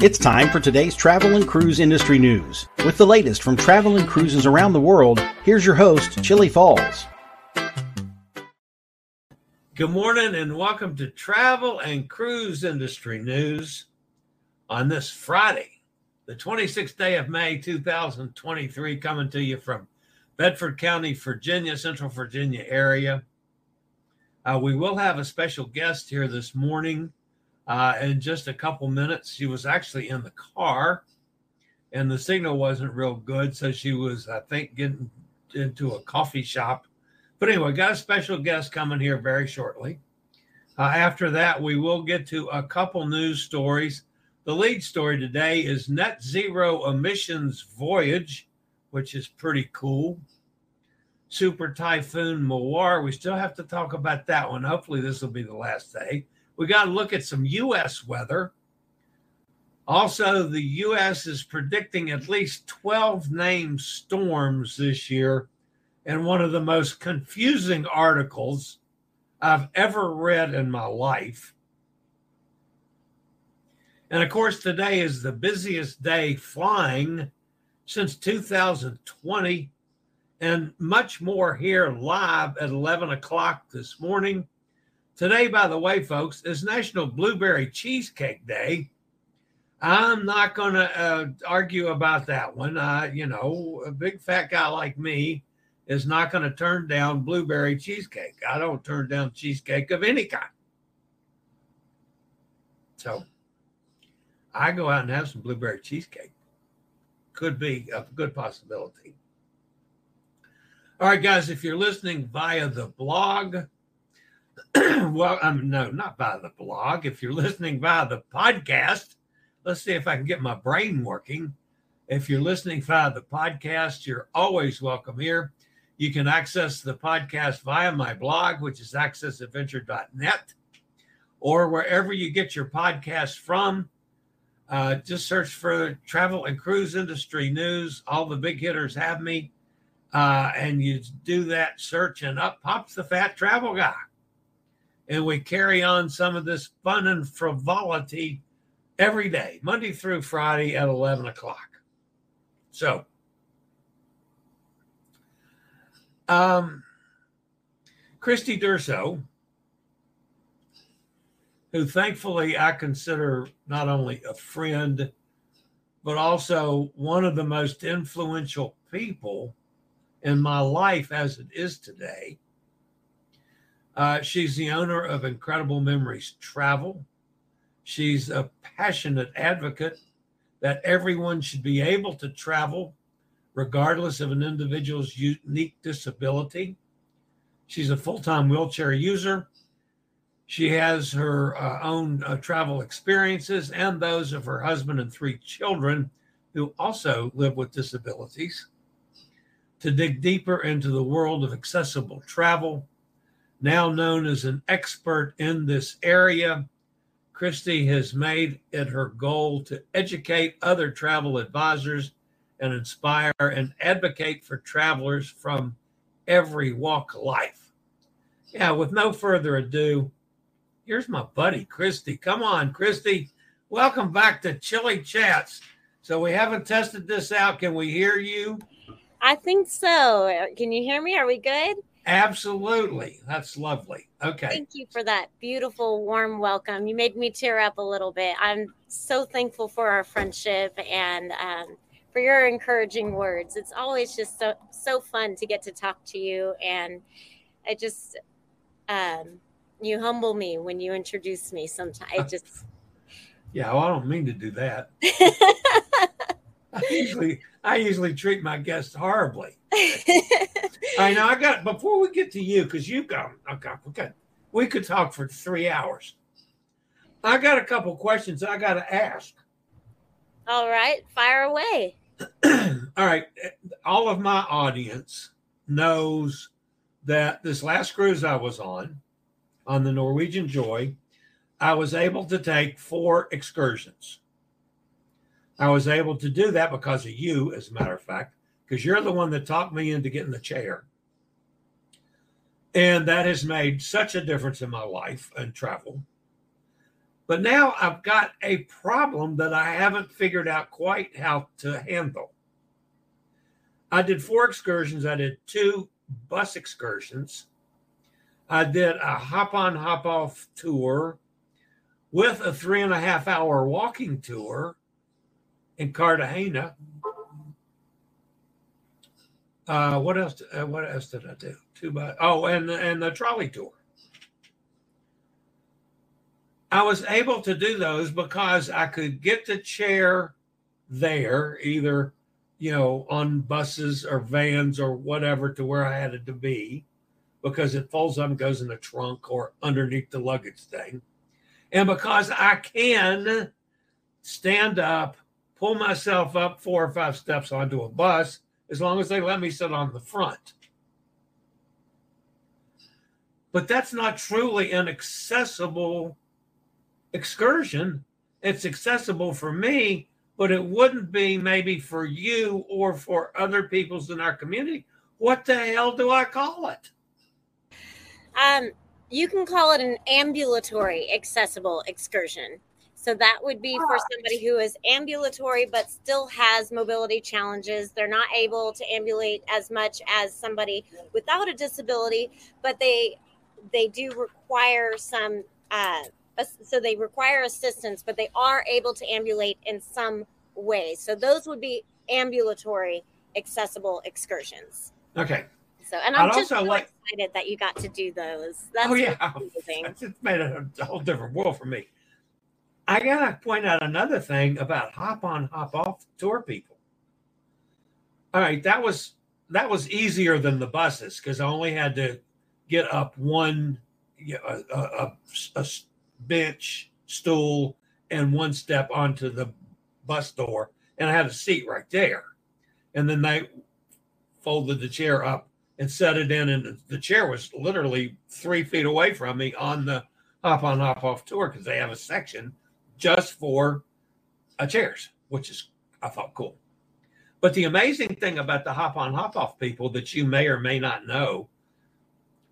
It's time for today's travel and cruise industry news. With the latest from travel and cruises around the world, here's your host, Chillie Falls. Good morning and welcome to travel and cruise industry news on this Friday, the 26th day of May, 2023, coming to you from Bedford County, Virginia, Central Virginia area. We will have a special guest here this morning. In just a couple minutes. She was actually in the car and the signal wasn't real good. So she was, I think, getting into a coffee shop. But anyway, got a special guest coming here very shortly. After that, we will get to a couple news stories. The lead story today is Net Zero Emissions Voyage, which is pretty cool. Super Typhoon Mawar. We still have to talk about that one. Hopefully this will be the last day. We got to look at some U.S. weather. Also, the U.S. is predicting at least 12 named storms this year. And one of the most confusing articles I've ever read in my life. And of course, today is the busiest day flying since 2020. And much more here live at 11 o'clock this morning. Today, by the way, folks, is National Blueberry Cheesecake Day. I'm not going to argue about that one. A big fat guy like me is not going to turn down blueberry cheesecake. I don't turn down cheesecake of any kind. So I go out and have some blueberry cheesecake. Could be a good possibility. All right, guys, if you're listening via the blog, not by the blog. If you're listening via the podcast, let's see if I can get my brain working. If you're listening via the podcast, you're always welcome here. You can access the podcast via my blog, which is accessadventure.net, or wherever you get your podcast from. Just search for travel and cruise industry news. All the big hitters have me. And you do that search and up pops the fat travel guy. And we carry on some of this fun and frivolity every day, Monday through Friday at 11 o'clock. So, Christy Durso, who thankfully I consider not only a friend, but also one of the most influential people in my life as it is today. She's the owner of Incredible Memories Travel. She's a passionate advocate that everyone should be able to travel regardless of an individual's unique disability. She's a full-time wheelchair user. She has her own travel experiences and those of her husband and three children who also live with disabilities. To dig deeper into the world of accessible travel, now known as an expert in this area, Christy has made it her goal to educate other travel advisors and inspire and advocate for travelers from every walk of life. Yeah, with no further ado, here's my buddy, Christy. Come on, Christy. Welcome back to Chillie Chats. So we haven't tested this out. Can we hear you? I think so. Can you hear me? Are we good? Absolutely. That's lovely. Okay. Thank you for that beautiful, warm welcome. You made me tear up a little bit. I'm so thankful for our friendship and for your encouraging words. It's always just so fun to get to talk to you. And I just, you humble me when you introduce me sometimes. I just... Yeah, well, I don't mean to do that. I usually treat my guests horribly. I know. I got, before we get to you, because you got, okay, we could talk for 3 hours. I got a couple questions I got to ask. All right, fire away. All right, all of my audience knows that this last cruise I was on the Norwegian Joy, I was able to take 4 excursions. I was able to do that because of you, as a matter of fact, because you're the one that talked me into getting the chair. And that has made such a difference in my life and travel. But now I've got a problem that I haven't figured out quite how to handle. I did 4 excursions. I did 2 bus excursions. I did a hop-on, hop-off tour with a 3.5-hour walking tour in Cartagena. What else did I do? And the trolley tour. I was able to do those because I could get the chair there, either, you know, on buses or vans or whatever, to where I had it to be, because it folds up and goes in the trunk or underneath the luggage thing. And because I can stand up, pull myself up 4 or 5 steps onto a bus, as long as they let me sit on the front. But that's not truly an accessible excursion. It's accessible for me, but it wouldn't be maybe for you or for other peoples in our community. What the hell do I call it? You can call it an ambulatory accessible excursion. So that would be for somebody who is ambulatory but still has mobility challenges. They're not able to ambulate as much as somebody without a disability, but they do require some, so they require assistance, but they are able to ambulate in some way. So those would be ambulatory accessible excursions. Okay. So, and I'm just so excited that you got to do those. That's amazing. It's made a whole different world for me. I got to point out another thing about hop-on, hop-off tour people. All right, that was easier than the buses because I only had to get up one, you know, a bench, stool, and one step onto the bus door, and I had a seat right there. And then they folded the chair up and set it in, and the chair was literally 3 feet away from me on the hop-on, hop-off tour because they have a section just for chairs, which is, I thought, cool. But the amazing thing about the hop-on, hop-off people that you may or may not know,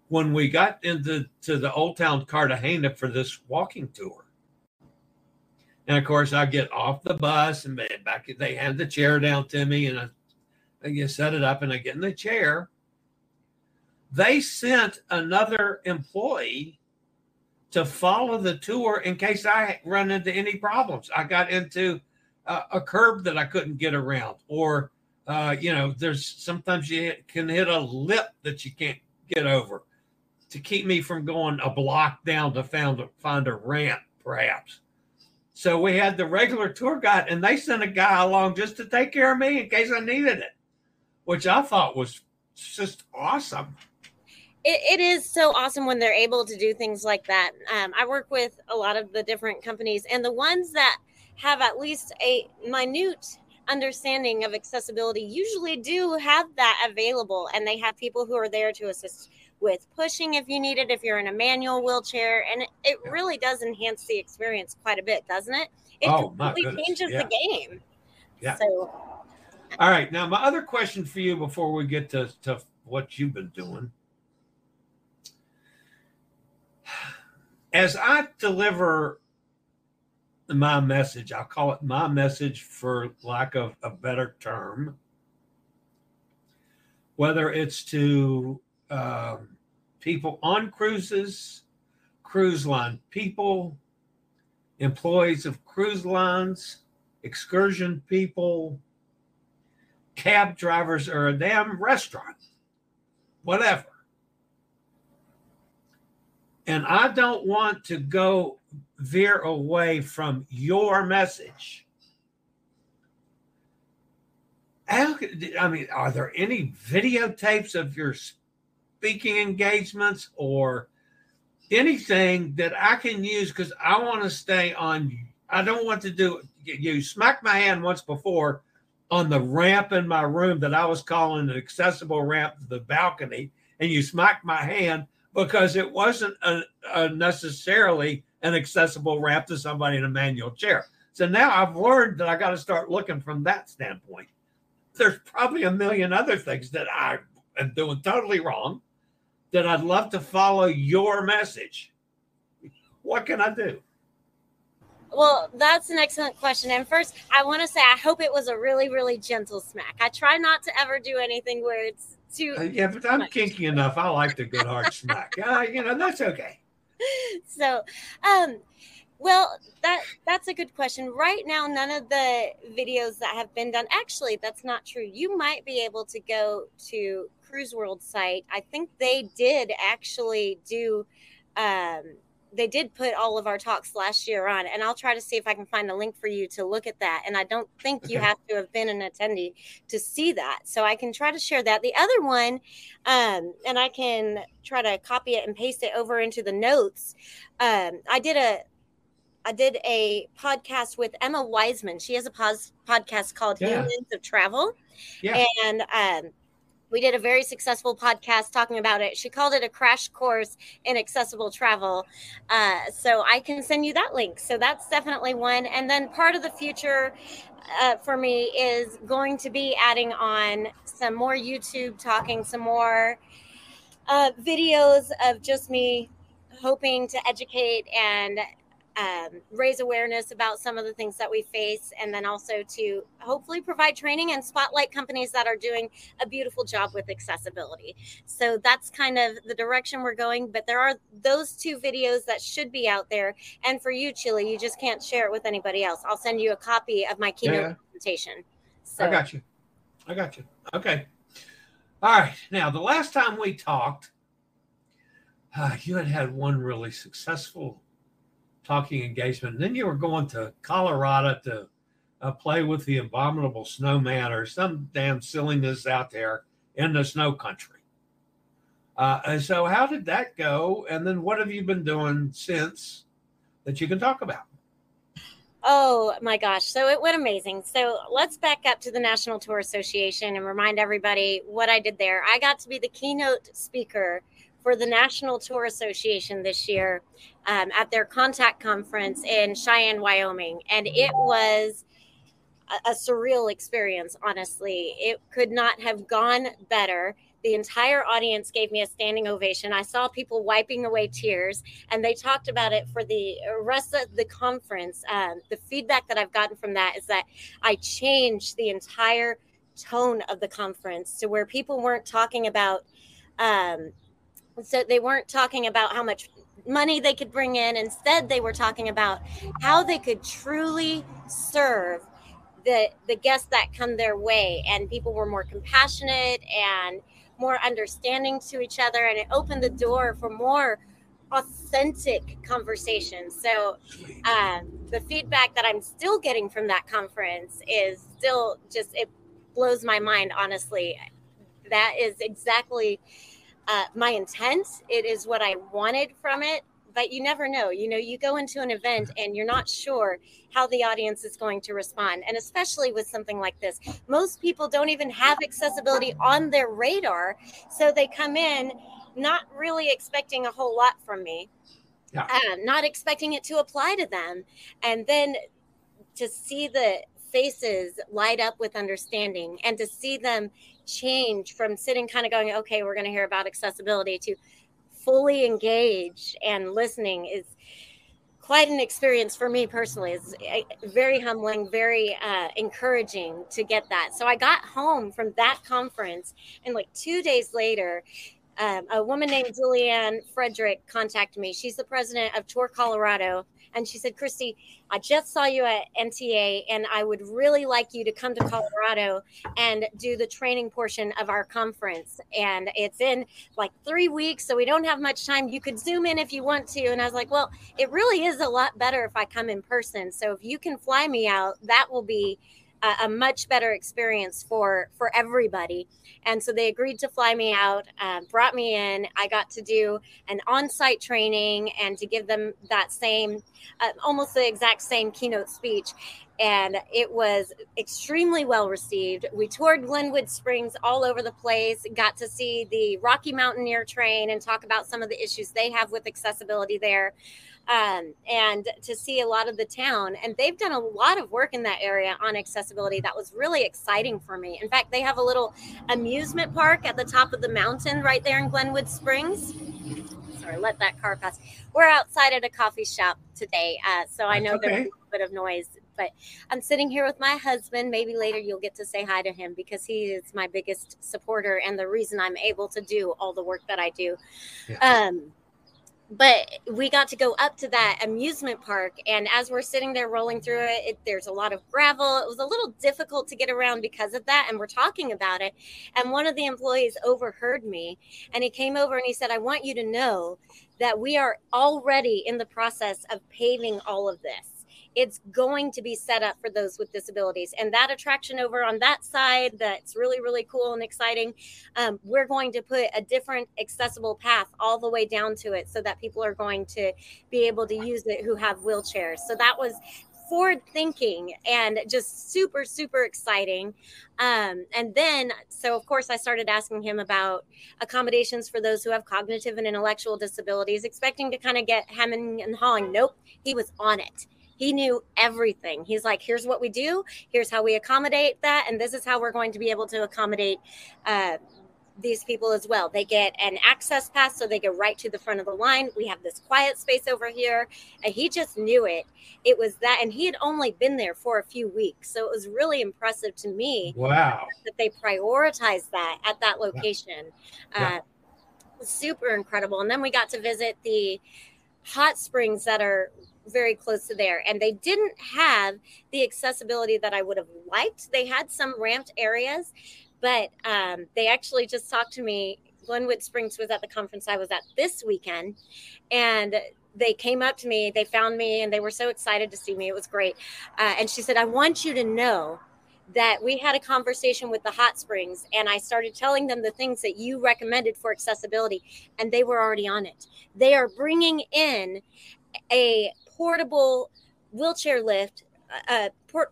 when we got to the Old Town Cartagena for this walking tour, and, of course, I get off the bus, and back, they hand the chair down to me, and I just set it up, and I get in the chair. They sent another employee to follow the tour in case I run into any problems. I got into a curb that I couldn't get around, or, you know, there's sometimes you can hit a lip that you can't get over, to keep me from going a block down to find a ramp, perhaps. So we had the regular tour guide, and they sent a guy along just to take care of me in case I needed it, which I thought was just awesome. It is so awesome when they're able to do things like that. I work with a lot of the different companies, and the ones that have at least a minute understanding of accessibility usually do have that available, and they have people who are there to assist with pushing if you need it, if you're in a manual wheelchair. And it really does enhance the experience quite a bit, doesn't it? It completely changes the game. Yeah. So, all right. Now, my other question for you before we get to what you've been doing. As I deliver my message, I'll call it my message for lack of a better term, whether it's to people on cruises, cruise line people, employees of cruise lines, excursion people, cab drivers, or a damn restaurant, whatever. And I don't want to go veer away from your message. Are there any videotapes of your speaking engagements or anything that I can use? Because I want to stay on. I don't want to do. You smacked my hand once before on the ramp in my room that I was calling an accessible ramp to the balcony, and you smacked my hand because it wasn't necessarily an accessible ramp to somebody in a manual chair. So now I've learned that I got to start looking from that standpoint. There's probably a million other things that I am doing totally wrong that I'd love to follow your message. What can I do? Well, that's an excellent question. And first, I want to say I hope it was a really, really gentle smack. I try not to ever do anything where it's too... yeah, but I'm kinky enough. I like the good hard smack. That's okay. So, well, that's a good question. Right now, none of the videos that have been done... Actually, that's not true. You might be able to go to Cruise World site. I think they did actually do... they did put all of our talks last year on, and I'll try to see if I can find a link for you to look at that. And I don't think you have to have been an attendee to see that. So I can try to share that. The other one, and I can try to copy it and paste it over into the notes. I did a podcast with Emma Wiseman. She has a podcast called Humans of Travel. Yeah. And, we did a very successful podcast talking about it. She called it a crash course in accessible travel. So I can send you that link. So that's definitely one. And then part of the future for me is going to be adding on some more YouTube talking, some more videos of just me hoping to educate and raise awareness about some of the things that we face, and then also to hopefully provide training and spotlight companies that are doing a beautiful job with accessibility. So that's kind of the direction we're going, but there are those two videos that should be out there. And for you, Chillie, you just can't share it with anybody else. I'll send you a copy of my keynote presentation. So. I got you. Okay. All right. Now, the last time we talked, you had one really successful talking engagement, and then you were going to Colorado to play with the abominable snowman or some damn silliness out there in the snow country. And so how did that go? And then what have you been doing since that you can talk about? Oh my gosh. So it went amazing. So let's back up to the National Tour Association and remind everybody what I did there. I got to be the keynote speaker for the National Tour Association this year at their Contact Conference in Cheyenne, Wyoming. And it was a surreal experience, honestly. It could not have gone better. The entire audience gave me a standing ovation. I saw people wiping away tears, and they talked about it for the rest of the conference. The feedback that I've gotten from that is that I changed the entire tone of the conference to where people weren't talking about so they weren't talking about how much money they could bring in. Instead, they were talking about how they could truly serve the guests that come their way. And people were more compassionate and more understanding to each other. And it opened the door for more authentic conversations. So the feedback that I'm still getting from that conference is still just, it blows my mind, honestly. That is exactly... my intent. It is what I wanted from it, but you never know. You know, you go into an event and you're not sure how the audience is going to respond. And especially with something like this, most people don't even have accessibility on their radar. So they come in not really expecting a whole lot from me, not expecting it to apply to them. And then to see the faces light up with understanding and to see them change from sitting kind of going, okay, we're going to hear about accessibility, to fully engage and listening is quite an experience for me personally. It's very humbling, very encouraging to get that. So I got home from that conference and like 2 days later, a woman named Julianne Frederick contacted me. She's the president of Tour Colorado. And she said, Christy, I just saw you at NTA and I would really like you to come to Colorado and do the training portion of our conference. And it's in like 3 weeks, so we don't have much time. You could Zoom in if you want to. And I was like, well, it really is a lot better if I come in person. So if you can fly me out, that will be a much better experience for everybody. And so they agreed to fly me out, brought me in. I got to do an on-site training and to give them that same, almost the exact same keynote speech. And it was extremely well received. We toured Glenwood Springs all over the place, got to see the Rocky Mountaineer train and talk about some of the issues they have with accessibility there, and to see a lot of the town. And they've done a lot of work in that area on accessibility. That was really exciting for me. In fact, they have a little amusement park at the top of the mountain right there in Glenwood Springs. Sorry, let that car pass. We're outside at a coffee shop today, so I know there's a little bit of noise. But I'm sitting here with my husband. Maybe later you'll get to say hi to him because he is my biggest supporter and the reason I'm able to do all the work that I do. Yeah. But we got to go up to that amusement park. And as we're sitting there rolling through it, there's a lot of gravel. It was a little difficult to get around because of that. And we're talking about it. And one of the employees overheard me and he came over and he said, I want you to know that we are already in the process of paving all of this. It's going to be set up for those with disabilities. And that attraction over on that side, that's really, really cool and exciting. We're going to put a different accessible path all the way down to it so that people are going to be able to use it who have wheelchairs. So that was forward thinking and just super, super exciting. And then, so of course, I started asking him about accommodations for those who have cognitive and intellectual disabilities, expecting to kind of get hemming and hawing. Nope, he was on it. He knew everything. He's like, here's what we do. Here's how we accommodate that. And this is how we're going to be able to accommodate these people as well. They get an access pass, so they go right to the front of the line. We have this quiet space over here. And he just knew it. It was that. And he had only been there for a few weeks. So it was really impressive to me. Wow. That they prioritized that at that location. Yeah. Super incredible. And then we got to visit the hot springs that are very close to there. And they didn't have the accessibility that I would have liked. They had some ramped areas, but they actually just talked to me. Glenwood Springs was at the conference I was at this weekend. And they came up to me, they found me, and they were so excited to see me. It was great. And she said, I want you to know that we had a conversation with the hot springs and I started telling them the things that you recommended for accessibility. And they were already on it. They are bringing in a portable wheelchair lift,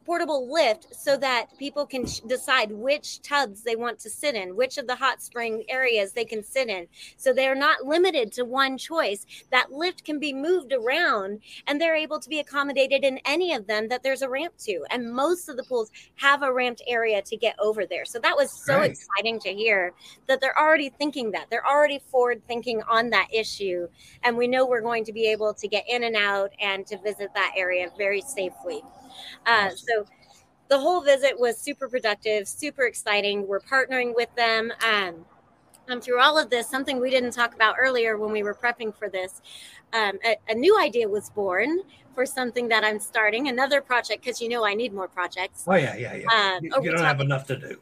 portable lift, so that people can decide which tubs they want to sit in, which of the hot spring areas they can sit in. So they're not limited to one choice. That lift can be moved around and they're able to be accommodated in any of them that there's a ramp to. And most of the pools have a ramped area to get over there. So that was so exciting to hear that they're already thinking that. They're already forward thinking on that issue. And we know we're going to be able to get in and out and to visit that area very safely. So the whole visit was super productive, super exciting. We're partnering with them. And through all of this, something we didn't talk about earlier when we were prepping for this, a new idea was born for something that I'm starting, another project, because, you know, I need more projects. Oh, yeah. You don't have enough to do.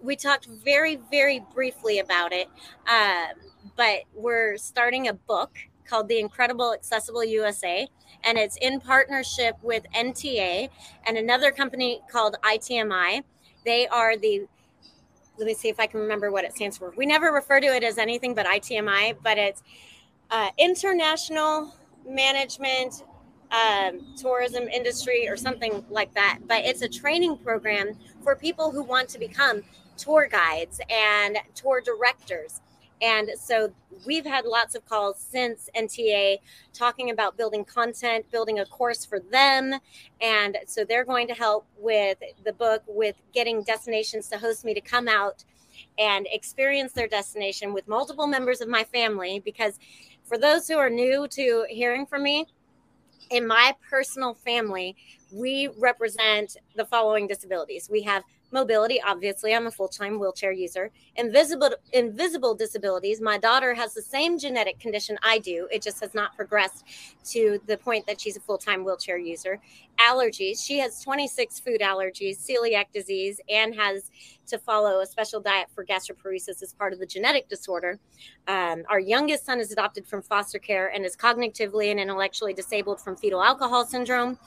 We talked very, very briefly about it, but we're starting a book called The Incredible Accessible USA. And it's in partnership with NTA and another company called ITMI. They are the, let me see if I can remember what it stands for. We never refer to it as anything but ITMI, but it's international management, tourism industry or something like that. But it's a training program for people who want to become tour guides and tour directors. And so we've had lots of calls since NTA talking about building content, building a course for them. And so they're going to help with the book, with getting destinations to host me to come out and experience their destination with multiple members of my family. Because for those who are new to hearing from me, in my personal family, we represent the following disabilities. We have mobility, obviously, I'm a full-time wheelchair user. Invisible disabilities, my daughter has the same genetic condition I do. It just has not progressed to the point that she's a full-time wheelchair user. Allergies, she has 26 food allergies, celiac disease, and has to follow a special diet for gastroparesis as part of the genetic disorder. Our youngest son is adopted from foster care and is cognitively and intellectually disabled from fetal alcohol syndrome.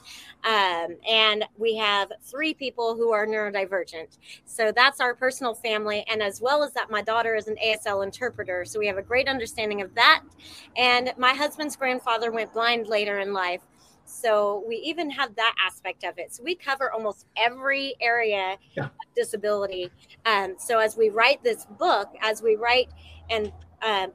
And we have three people who are neurodivergent. So that's our personal family. And as well as that, my daughter is an ASL interpreter. So we have a great understanding of that. And my husband's grandfather went blind later in life. So we even have that aspect of it. So we cover almost every area of disability. So as we write this book, as we write and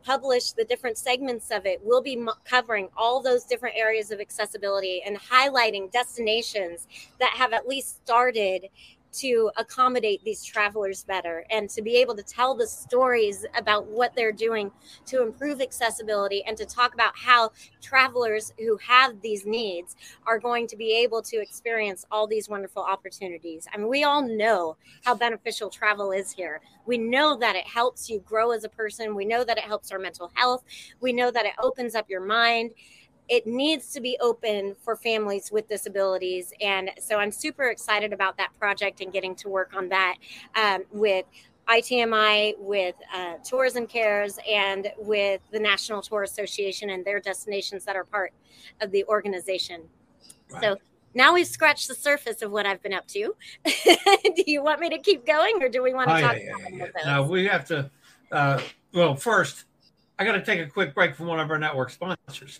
publish the different segments of it, we'll be covering all those different areas of accessibility and highlighting destinations that have at least started to accommodate these travelers better and to be able to tell the stories about what they're doing to improve accessibility and to talk about how travelers who have these needs are going to be able to experience all these wonderful opportunities. I mean, we all know how beneficial travel is here. We know that it helps you grow as a person. We know that it helps our mental health. We know that it opens up your mind. It needs to be open for families with disabilities. And so I'm super excited about that project and getting to work on that with ITMI, with Tourism Cares, and with the National Tour Association and their destinations that are part of the organization. Wow. So now we've scratched the surface of what I've been up to. Do you want me to keep going or do we want to talk about those? No, we have to. Well, first, I got to take a quick break from one of our network sponsors.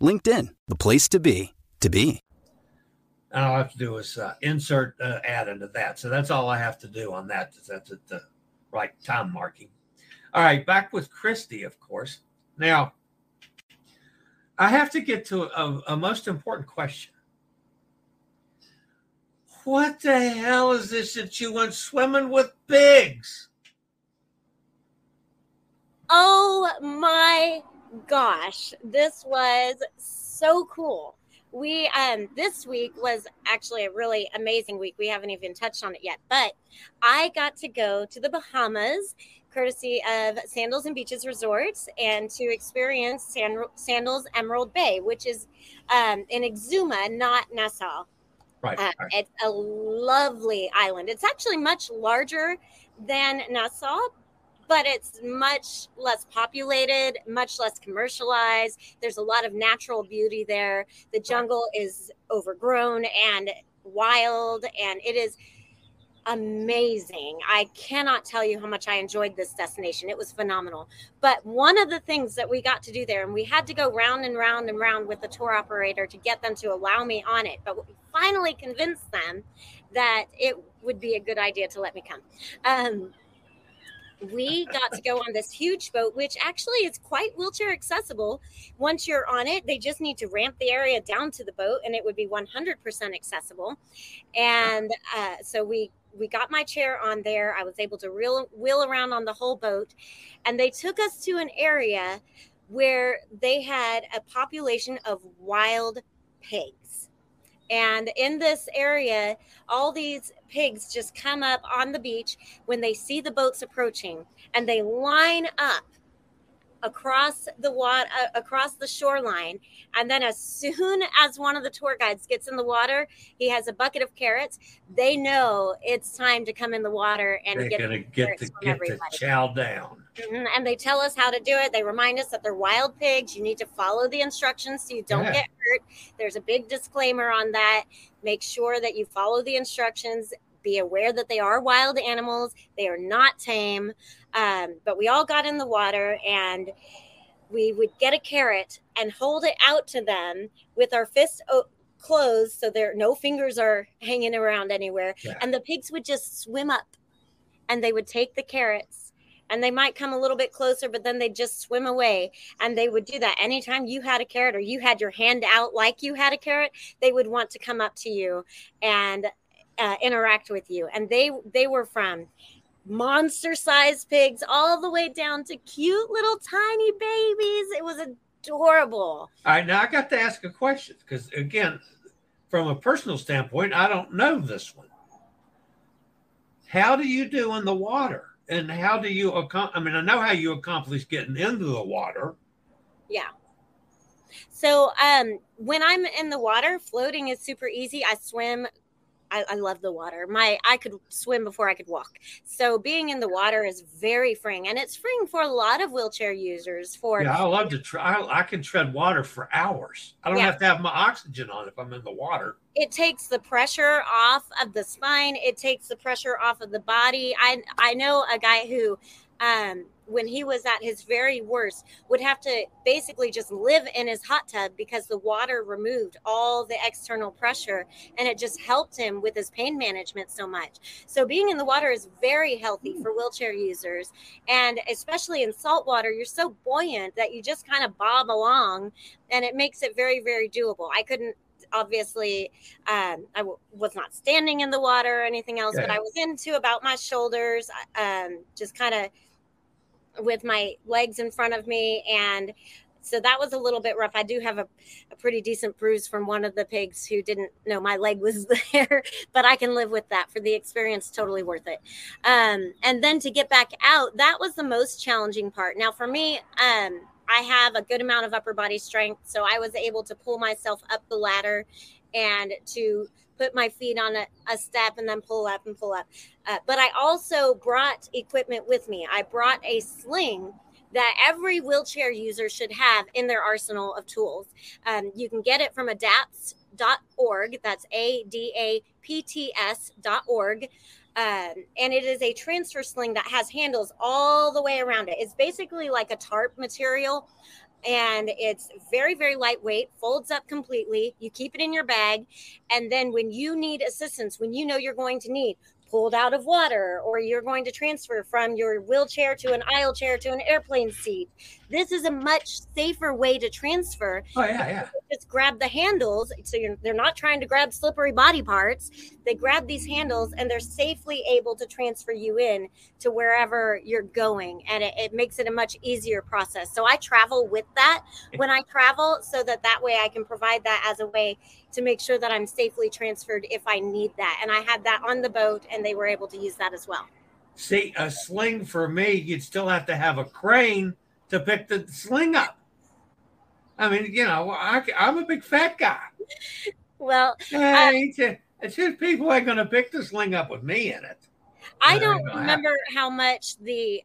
LinkedIn, the place to be, And all I have to do is insert an ad into that. So that's all I have to do on that. That's at the right time marking. All right, back with Christy, of course. Now, I have to get to a most important question. What the hell is this that you went swimming with pigs? Oh, my gosh, this was so cool. We this week was actually a really amazing week. We haven't even touched on it yet, but I got to go to the Bahamas, courtesy of Sandals and Beaches Resorts, and to experience Sandals Emerald Bay, which is in Exuma, not Nassau. Right, right. It's a lovely island. It's actually much larger than Nassau, but it's much less populated, much less commercialized. There's a lot of natural beauty there. The jungle is overgrown and wild, and it is amazing. I cannot tell you how much I enjoyed this destination. It was phenomenal. But one of the things that we got to do there, and we had to go round and round and round with the tour operator to get them to allow me on it, but we finally convinced them that it would be a good idea to let me come. we got to go on this huge boat, which actually is quite wheelchair accessible. Once you're on it, they just need to ramp the area down to the boat and it would be 100% accessible. And so we got my chair on there. I was able to wheel around on the whole boat. And they took us to an area where they had a population of wild pigs. And in this area, all these pigs just come up on the beach when they see the boats approaching, and they line up across the water, across the shoreline. And then as soon as one of the tour guides gets in the water, he has a bucket of carrots. They know it's time to come in the water and get the chow down. Mm-hmm. And they tell us how to do it. They remind us that they're wild pigs. You need to follow the instructions so you don't get hurt. There's a big disclaimer on that. Make sure that you follow the instructions. Be aware that they are wild animals. They are not tame. But we all got in the water and we would get a carrot and hold it out to them with our fists closed so there no fingers are hanging around anywhere. Yeah. And the pigs would just swim up and they would take the carrots. And they might come a little bit closer, but then they just swim away. And they would do that anytime you had a carrot or you had your hand out like you had a carrot. They would want to come up to you and interact with you. And they were from monster-sized pigs all the way down to cute little tiny babies. It was adorable. All right, now I got to ask a question because, again, from a personal standpoint, I don't know this one. How do you do in the water? And how do you accomplish? I mean, I know how you accomplish getting into the water. Yeah. So when I'm in the water, floating is super easy. I swim. I love the water. I could swim before I could walk. So being in the water is very freeing, and it's freeing for a lot of wheelchair users. I love to try. I can tread water for hours. I don't have to have my oxygen on if I'm in the water. It takes the pressure off of the spine. It takes the pressure off of the body. I know a guy who, when he was at his very worst, would have to basically just live in his hot tub because the water removed all the external pressure and it just helped him with his pain management so much. So being in the water is very healthy for wheelchair users. And especially in salt water, you're so buoyant that you just kind of bob along and it makes it very, very doable. I couldn't, obviously, I was not standing in the water or anything else, but I was into about my shoulders, just kind of with my legs in front of me. And so that was a little bit rough. I do have a pretty decent bruise from one of the pigs who didn't know my leg was there, but I can live with that for the experience. Totally worth it. And then to get back out, that was the most challenging part. Now for me, I have a good amount of upper body strength, so I was able to pull myself up the ladder and to put my feet on a step and then pull up. But I also brought equipment with me. I brought a sling that every wheelchair user should have in their arsenal of tools. You can get it from adapts.org. That's ADAPTS.org. And it is a transfer sling that has handles all the way around it. It's basically like a tarp material, and it's very, very lightweight, folds up completely. You keep it in your bag. And then when you need assistance, when you know you're going to need pulled out of water, or you're going to transfer from your wheelchair to an aisle chair to an airplane seat, this is a much safer way to transfer. Oh, yeah. Just grab the handles. So they're not trying to grab slippery body parts. They grab these handles and they're safely able to transfer you in to wherever you're going. And it makes it a much easier process. So I travel with that when I travel so that way I can provide that as a way to make sure that I'm safely transferred if I need that. And I had that on the boat and they were able to use that as well. See, a sling for me, you'd still have to have a crane to pick the sling up. I mean, you know, I'm a big fat guy. Well, it's just people ain't going to pick the sling up with me in it. I don't remember how much the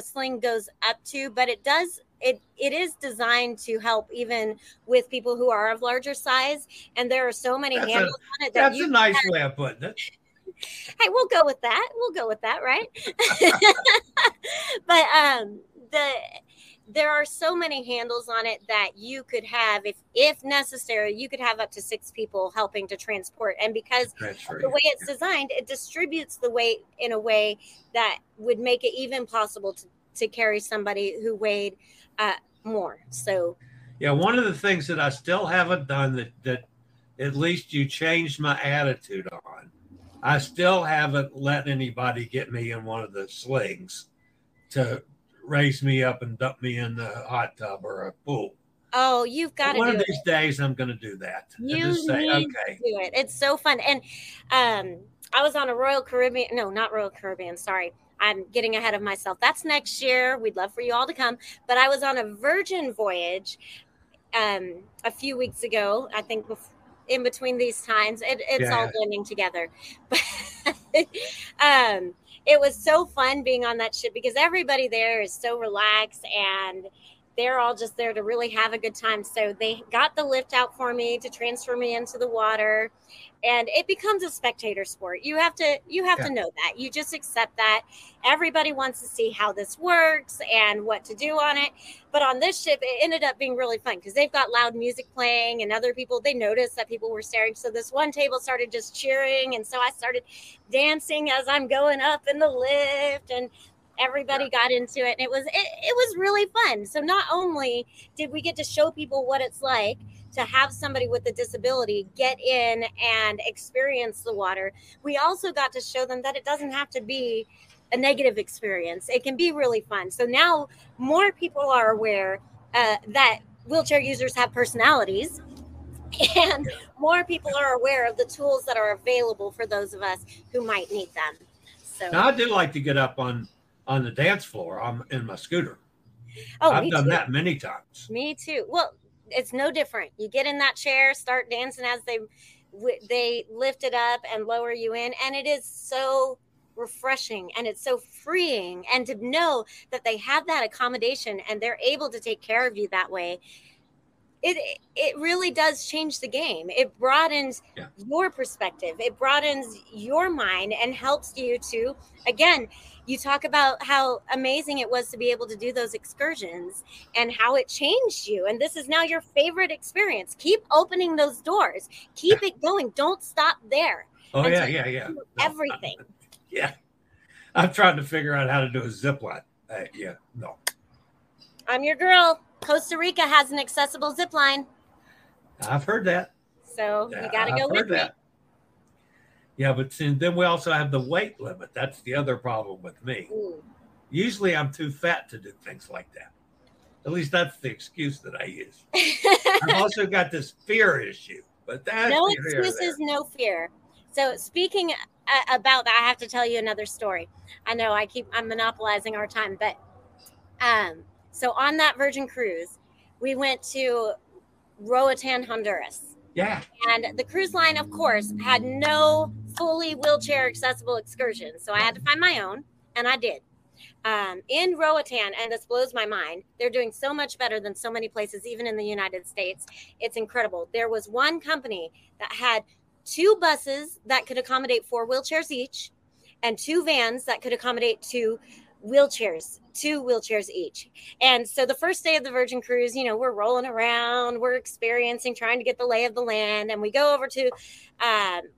sling goes up to, but it does. It is designed to help even with people who are of larger size, and there are so many handles on it. That's a nice way of putting it. Hey, we'll go with that. Right? But there are so many handles on it that you could have, if necessary, you could have up to 6 people helping to transport. And because the way it's designed, it distributes the weight in a way that would make it even possible to carry somebody who weighed more. So, yeah, one of the things that I still haven't done that at least you changed my attitude on, I still haven't let anybody get me in one of the slings to raise me up and dump me in the hot tub or a pool. Oh, you've got to do it. One of these days, I'm going to do that. You just say, okay, do it. It's so fun. And I was on a Royal Caribbean. No, not Royal Caribbean. Sorry. I'm getting ahead of myself. That's next year. We'd love for you all to come. But I was on a Virgin voyage a few weeks ago, I think in between these times. It's all blending together. But it was so fun being on that ship because everybody there is so relaxed and they're all just there to really have a good time. So they got the lift out for me to transfer me into the water, and it becomes a spectator sport. You have to know that. You just accept that everybody wants to see how this works and what to do on it. But on this ship, it ended up being really fun because they've got loud music playing, and other people, they noticed that people were staring. So this one table started just cheering. And so I started dancing as I'm going up in the lift, and everybody got into it, and it was really fun. So not only did we get to show people what it's like to have somebody with a disability get in and experience the water, we also got to show them that it doesn't have to be a negative experience. It can be really fun. So now more people are aware that wheelchair users have personalities, and more people are aware of the tools that are available for those of us who might need them. So now, I do like to get up on the dance floor. I'm in my scooter. I've done that many times. Me too. Well, it's no different. You get in that chair, start dancing as they lift it up and lower you in. And it is so refreshing, and it's so freeing. And to know that they have that accommodation and they're able to take care of you that way, it really does change the game. It broadens your perspective. It broadens your mind and helps you to, again, you talk about how amazing it was to be able to do those excursions and how it changed you. And this is now your favorite experience. Keep opening those doors. Keep it going. Don't stop there. Oh, yeah. Everything. Yeah. I'm trying to figure out how to do a zip line. I'm your girl. Costa Rica has an accessible zip line. I've heard that. So you got to go with that. Yeah, but then we also have the weight limit. That's the other problem with me. Ooh. Usually I'm too fat to do things like that. At least that's the excuse that I use. I've also got this fear issue. But that's no excuses, no fear. So speaking about that, I have to tell you another story. I know I'm monopolizing our time, but so on that Virgin cruise, we went to Roatan, Honduras. Yeah. And the cruise line, of course, had no fully wheelchair accessible excursion. So I had to find my own, and I did. In Roatan, and this blows my mind, they're doing so much better than so many places, even in the United States. It's incredible. There was one company that had 2 buses that could accommodate 4 wheelchairs each, and 2 vans that could accommodate 2 wheelchairs each. And so the first day of the Virgin cruise, we're rolling around, we're experiencing, trying to get the lay of the land. And we go over to,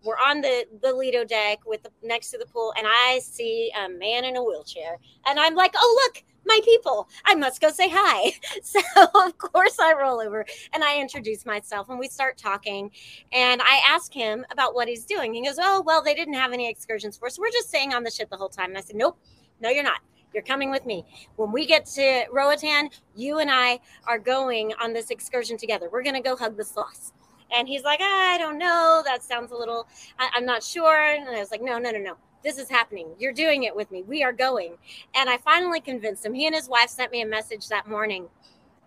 we're on the Lido deck next to the pool. And I see a man in a wheelchair, and I'm like, oh, look, my people, I must go say hi. So of course I roll over and I introduce myself, and we start talking, and I ask him about what he's doing. He goes, oh, well, they didn't have any excursions for us. We're just staying on the ship the whole time. And I said, nope, no, you're not. You're coming with me. When we get to Roatan, you and I are going on this excursion together. We're going to go hug the sloths. And he's like, I don't know. That sounds a little, I'm not sure. And I was like, no. This is happening. You're doing it with me. We are going. And I finally convinced him. He and his wife sent me a message that morning,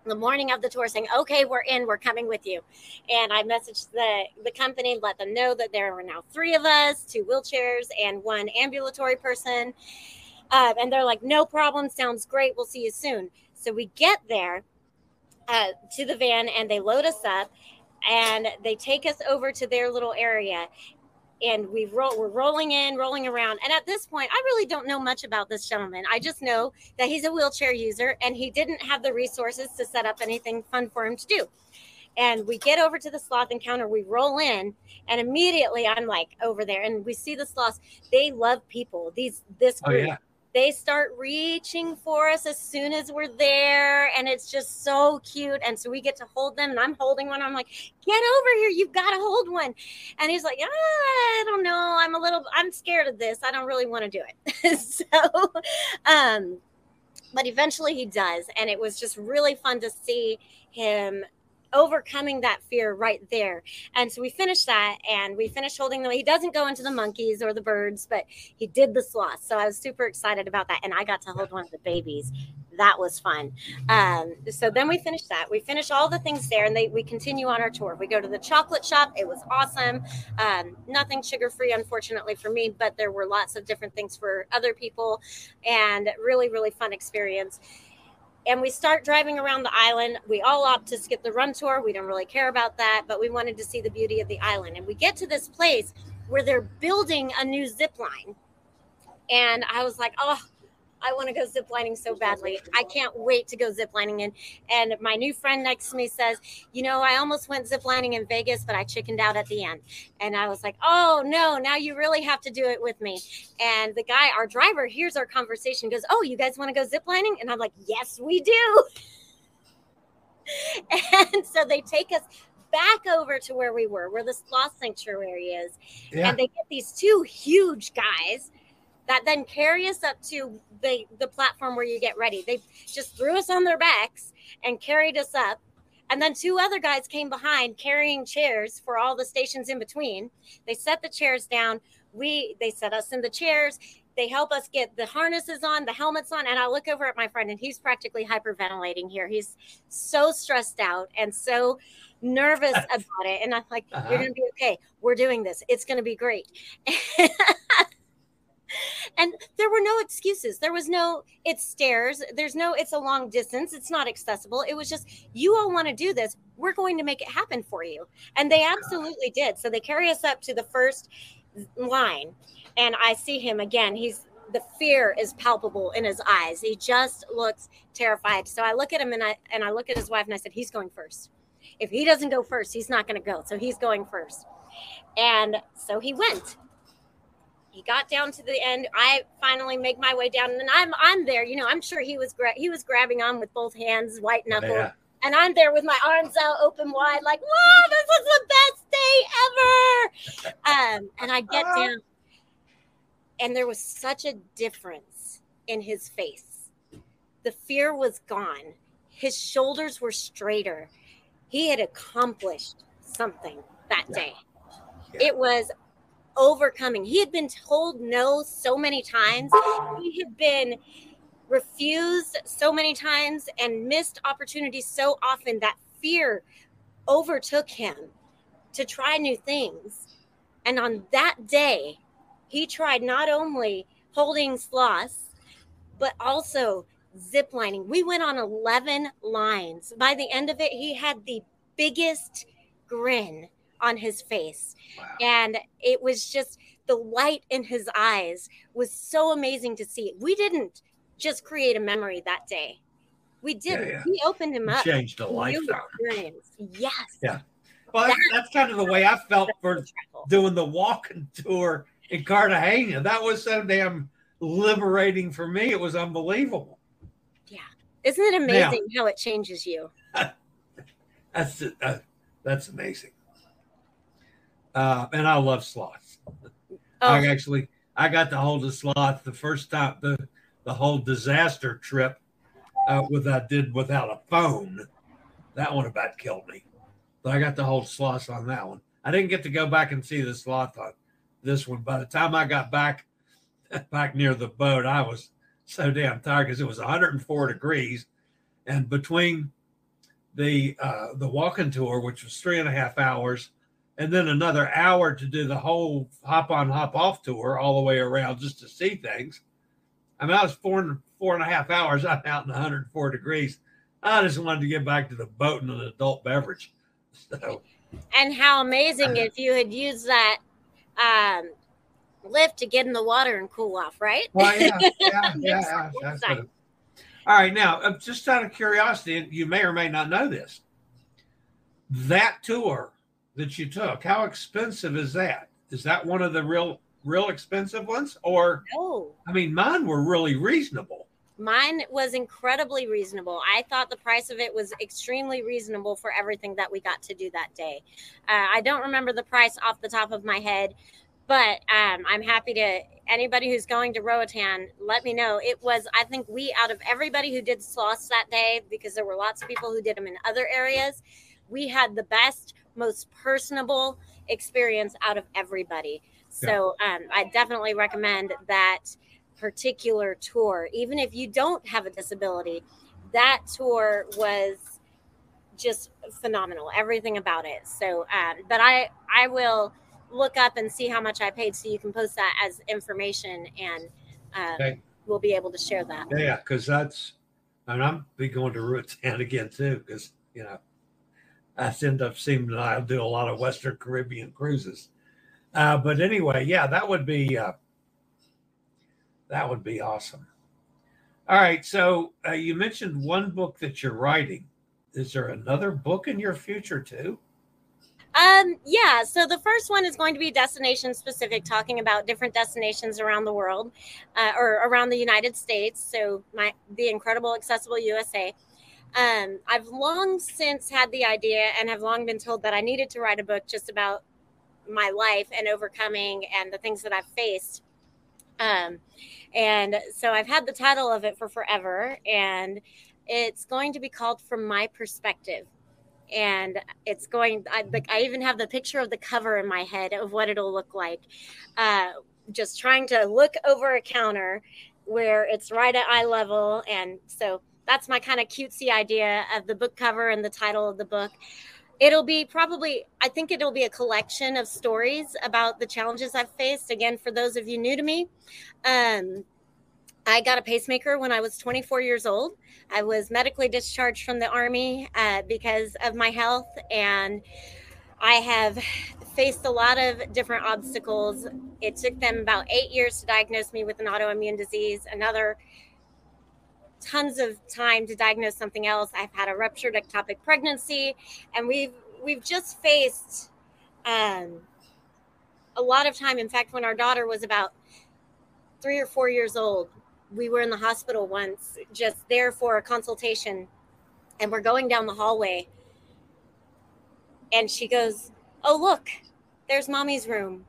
the morning of the tour, saying, okay, we're in, we're coming with you. And I messaged the company, let them know that there were now 3 of us, 2 wheelchairs and 1 ambulatory person. And they're like, no problem. Sounds great. We'll see you soon. So we get there to the van, and they load us up, and they take us over to their little area. And we're rolling in, rolling around. And at this point, I really don't know much about this gentleman. I just know that he's a wheelchair user and he didn't have the resources to set up anything fun for him to do. And we get over to the sloth encounter, we roll in, and immediately I'm like over there and we see the sloths. They love people. This group. Oh, yeah. They start reaching for us as soon as we're there. And it's just so cute. And so we get to hold them. And I'm holding one. I'm like, get over here. You've got to hold one. And he's like, I don't know. I'm scared of this. I don't really want to do it. But eventually he does. And it was just really fun to see him overcoming that fear right there. And so we finished that and we finished holding them. He doesn't go into the monkeys or the birds, but he did the sloth. So I was super excited about that. And I got to hold one of the babies. That was fun. So then we finished that. We finished all the things there and we continue on our tour. We go to the chocolate shop. It was awesome. Nothing sugar-free, unfortunately for me, but there were lots of different things for other people and really, really fun experience. And we start driving around the island. We all opt to skip the run tour. We don't really care about that, but we wanted to see the beauty of the island. And we get to this place where they're building a new zip line. And I was like, oh, I want to go ziplining so badly. I can't wait to go ziplining. And my new friend next to me says, I almost went ziplining in Vegas, but I chickened out at the end. And I was like, oh, no, now you really have to do it with me. And the guy, our driver, hears our conversation, goes, oh, you guys want to go ziplining? And I'm like, yes, we do. And so they take us back over to where we were, where the sloth sanctuary is. Yeah. And they get these two huge guys that then carry us up to the platform where you get ready. They just threw us on their backs and carried us up. And then two other guys came behind carrying chairs for all the stations in between. They set the chairs down. They set us in the chairs. They help us get the harnesses on, the helmets on. And I look over at my friend and he's practically hyperventilating here. He's so stressed out and so nervous about it. And I'm like, you're going to be okay. We're doing this. It's going to be great. And there were no excuses. There was no, it's stairs. There's no, it's a long distance. It's not accessible. It was just, you all want to do this. We're going to make it happen for you. And they absolutely did. So they carry us up to the first line. And I see him again. The fear is palpable in his eyes. He just looks terrified. So I look at him and I look at his wife and I said, he's going first. If he doesn't go first, he's not going to go. So he's going first. And so he went. He got down to the end. I finally make my way down, and I'm there. I'm sure he was grabbing on with both hands, white knuckle, and I'm there with my arms out, open wide, like, "Wow, this is the best day ever!" And I get down, and there was such a difference in his face. The fear was gone. His shoulders were straighter. He had accomplished something that day. Yeah. It was overcoming. He had been told no so many times. He had been refused so many times and missed opportunities so often that fear overtook him to try new things. And on that day, he tried not only holding sloths, but also ziplining. We went on 11 lines. By the end of it, he had the biggest grin on his face. Wow. And it was just the light in his eyes was so amazing to see. We didn't just create a memory that day. We didn't. Yeah. We opened him up. Changed a lifetime. Yes. Yeah. Well, that's kind of the way I felt for doing the walking tour in Cartagena. That was so damn liberating for me. It was unbelievable. Yeah. Isn't it amazing how it changes you? That's amazing. And I love sloths. Oh. I got to hold a sloth the first time, the whole disaster trip I did without a phone. That one about killed me. But I got to hold sloths on that one. I didn't get to go back and see the sloth on this one. By the time I got back near the boat, I was so damn tired because it was 104 degrees. And between the walking tour, which was 3.5 hours, and then another hour to do the whole hop on, hop off tour all the way around just to see things. I mean, I was 4.5 hours. I'm out in 104 degrees. I just wanted to get back to the boat and an adult beverage. So, and how amazing if you had used that lift to get in the water and cool off, right? Well, yeah. That's good. All right. Now, just out of curiosity, you may or may not know this. That tour that you took, how expensive is that? Is that one of the real expensive ones? Or, no. I mean, mine were really reasonable. Mine was incredibly reasonable. I thought the price of it was extremely reasonable for everything that we got to do that day. I don't remember the price off the top of my head, but I'm happy to, anybody who's going to Roatan, let me know. It was, I think we, out of everybody who did sloths that day, because there were lots of people who did them in other areas, we had the best, most personable experience out of everybody. So I definitely recommend that particular tour. Even if you don't have a disability, that tour was just phenomenal, everything about it. So but I will look up and see how much I paid, so you can post that as information, and we'll be able to share that. Yeah, because that's, and I'm be going to Roatan again too, because you know I end up seeming that I do a lot of Western Caribbean cruises, but anyway, yeah, that would be that would be awesome. All right. So you mentioned one book that you're writing. Is there another book in your future too? Yeah. So the first one is going to be destination specific, talking about different destinations around the world or around the United States. So the Incredible Accessible USA. I've long since had the idea and have long been told that I needed to write a book just about my life and overcoming and the things that I've faced. And so I've had the title of it for forever, and it's going to be called From My Perspective. And it's going, I even have the picture of the cover in my head of what it'll look like. Just trying to look over a counter where it's right at eye level. And so that's my kind of cutesy idea of the book cover and the title of the book. It'll be probably, I think it'll be a collection of stories about the challenges I've faced. Again, for those of you new to me, I got a pacemaker when I was 24 years old. I was medically discharged from the Army because of my health. And I have faced a lot of different obstacles. It took them about 8 years to diagnose me with an autoimmune disease, another tons of time to diagnose something else. I've had a ruptured ectopic pregnancy, and we've just faced a lot of time. In fact, when our daughter was about 3 or 4 years old, we were in the hospital once, just there for a consultation, and we're going down the hallway, and she goes, "Oh, look, there's mommy's room,"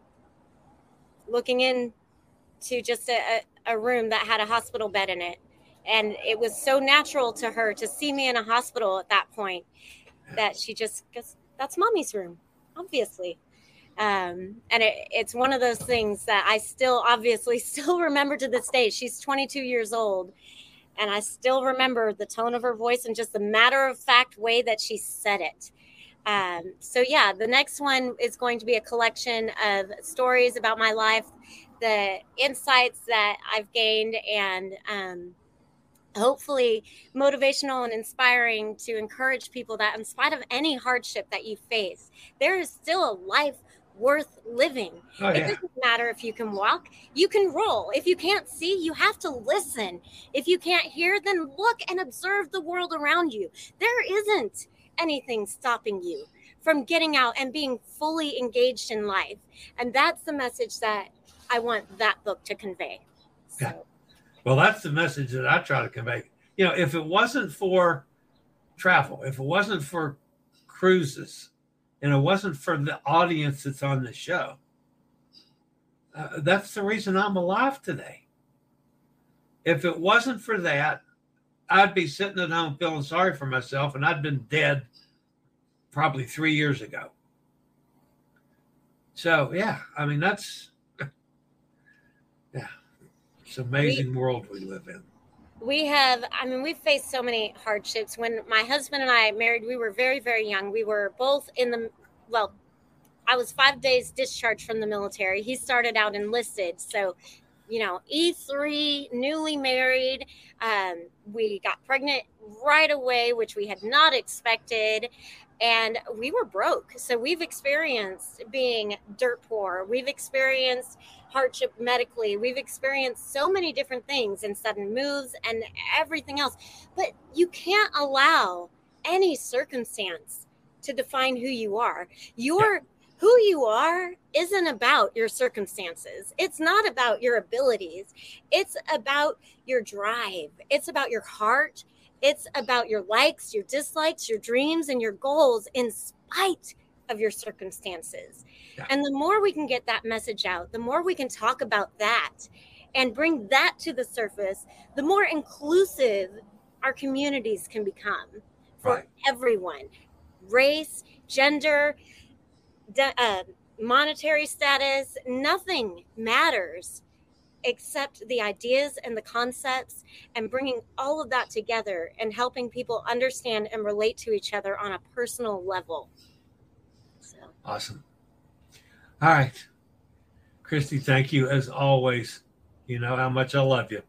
looking in to just a room that had a hospital bed in it. And it was so natural to her to see me in a hospital at that point that she just goes, "That's mommy's room, obviously." And it's one of those things that I still obviously still remember to this day. She's 22 years old, and I still remember the tone of her voice and just the matter-of-fact way that she said it. So, yeah, the next one is going to be a collection of stories about my life, the insights that I've gained, and hopefully motivational and inspiring to encourage people that in spite of any hardship that you face, there is still a life worth living. It doesn't matter if you can walk, you can roll. If you can't see, you have to listen. If you can't hear, then look and observe the world around you. There isn't anything stopping you from getting out and being fully engaged in life. And that's the message that I want that book to convey. So. Yeah. Well, that's the message that I try to convey. You know, if it wasn't for travel, if it wasn't for cruises, and it wasn't for the audience that's on the show, that's the reason I'm alive today. If it wasn't for that, I'd be sitting at home feeling sorry for myself, and I'd been dead probably 3 years ago. So, yeah, I mean, that's... It's an amazing world we live in. We have, I mean, we've faced so many hardships. When my husband and I married, we were very, very young. We were both I was 5 days discharged from the military. He started out enlisted. So, you know, E3, newly married. We got pregnant right away, which we had not expected. and we were broke. So we've experienced being dirt poor. We've experienced hardship medically. We've experienced so many different things and sudden moves and everything else. But you can't allow any circumstance to define who you are. Who you are isn't about your circumstances. It's not about your abilities. It's about your drive. It's about your heart. It's about your likes, your dislikes, your dreams, and your goals in spite of your circumstances. Yeah. And the more we can get that message out, the more we can talk about that and bring that to the surface, the more inclusive our communities can become for everyone. Race, gender, monetary status, nothing matters except the ideas and the concepts, and bringing all of that together and helping people understand and relate to each other on a personal level. So. Awesome. All right. Christy, thank you as always. You know how much I love you.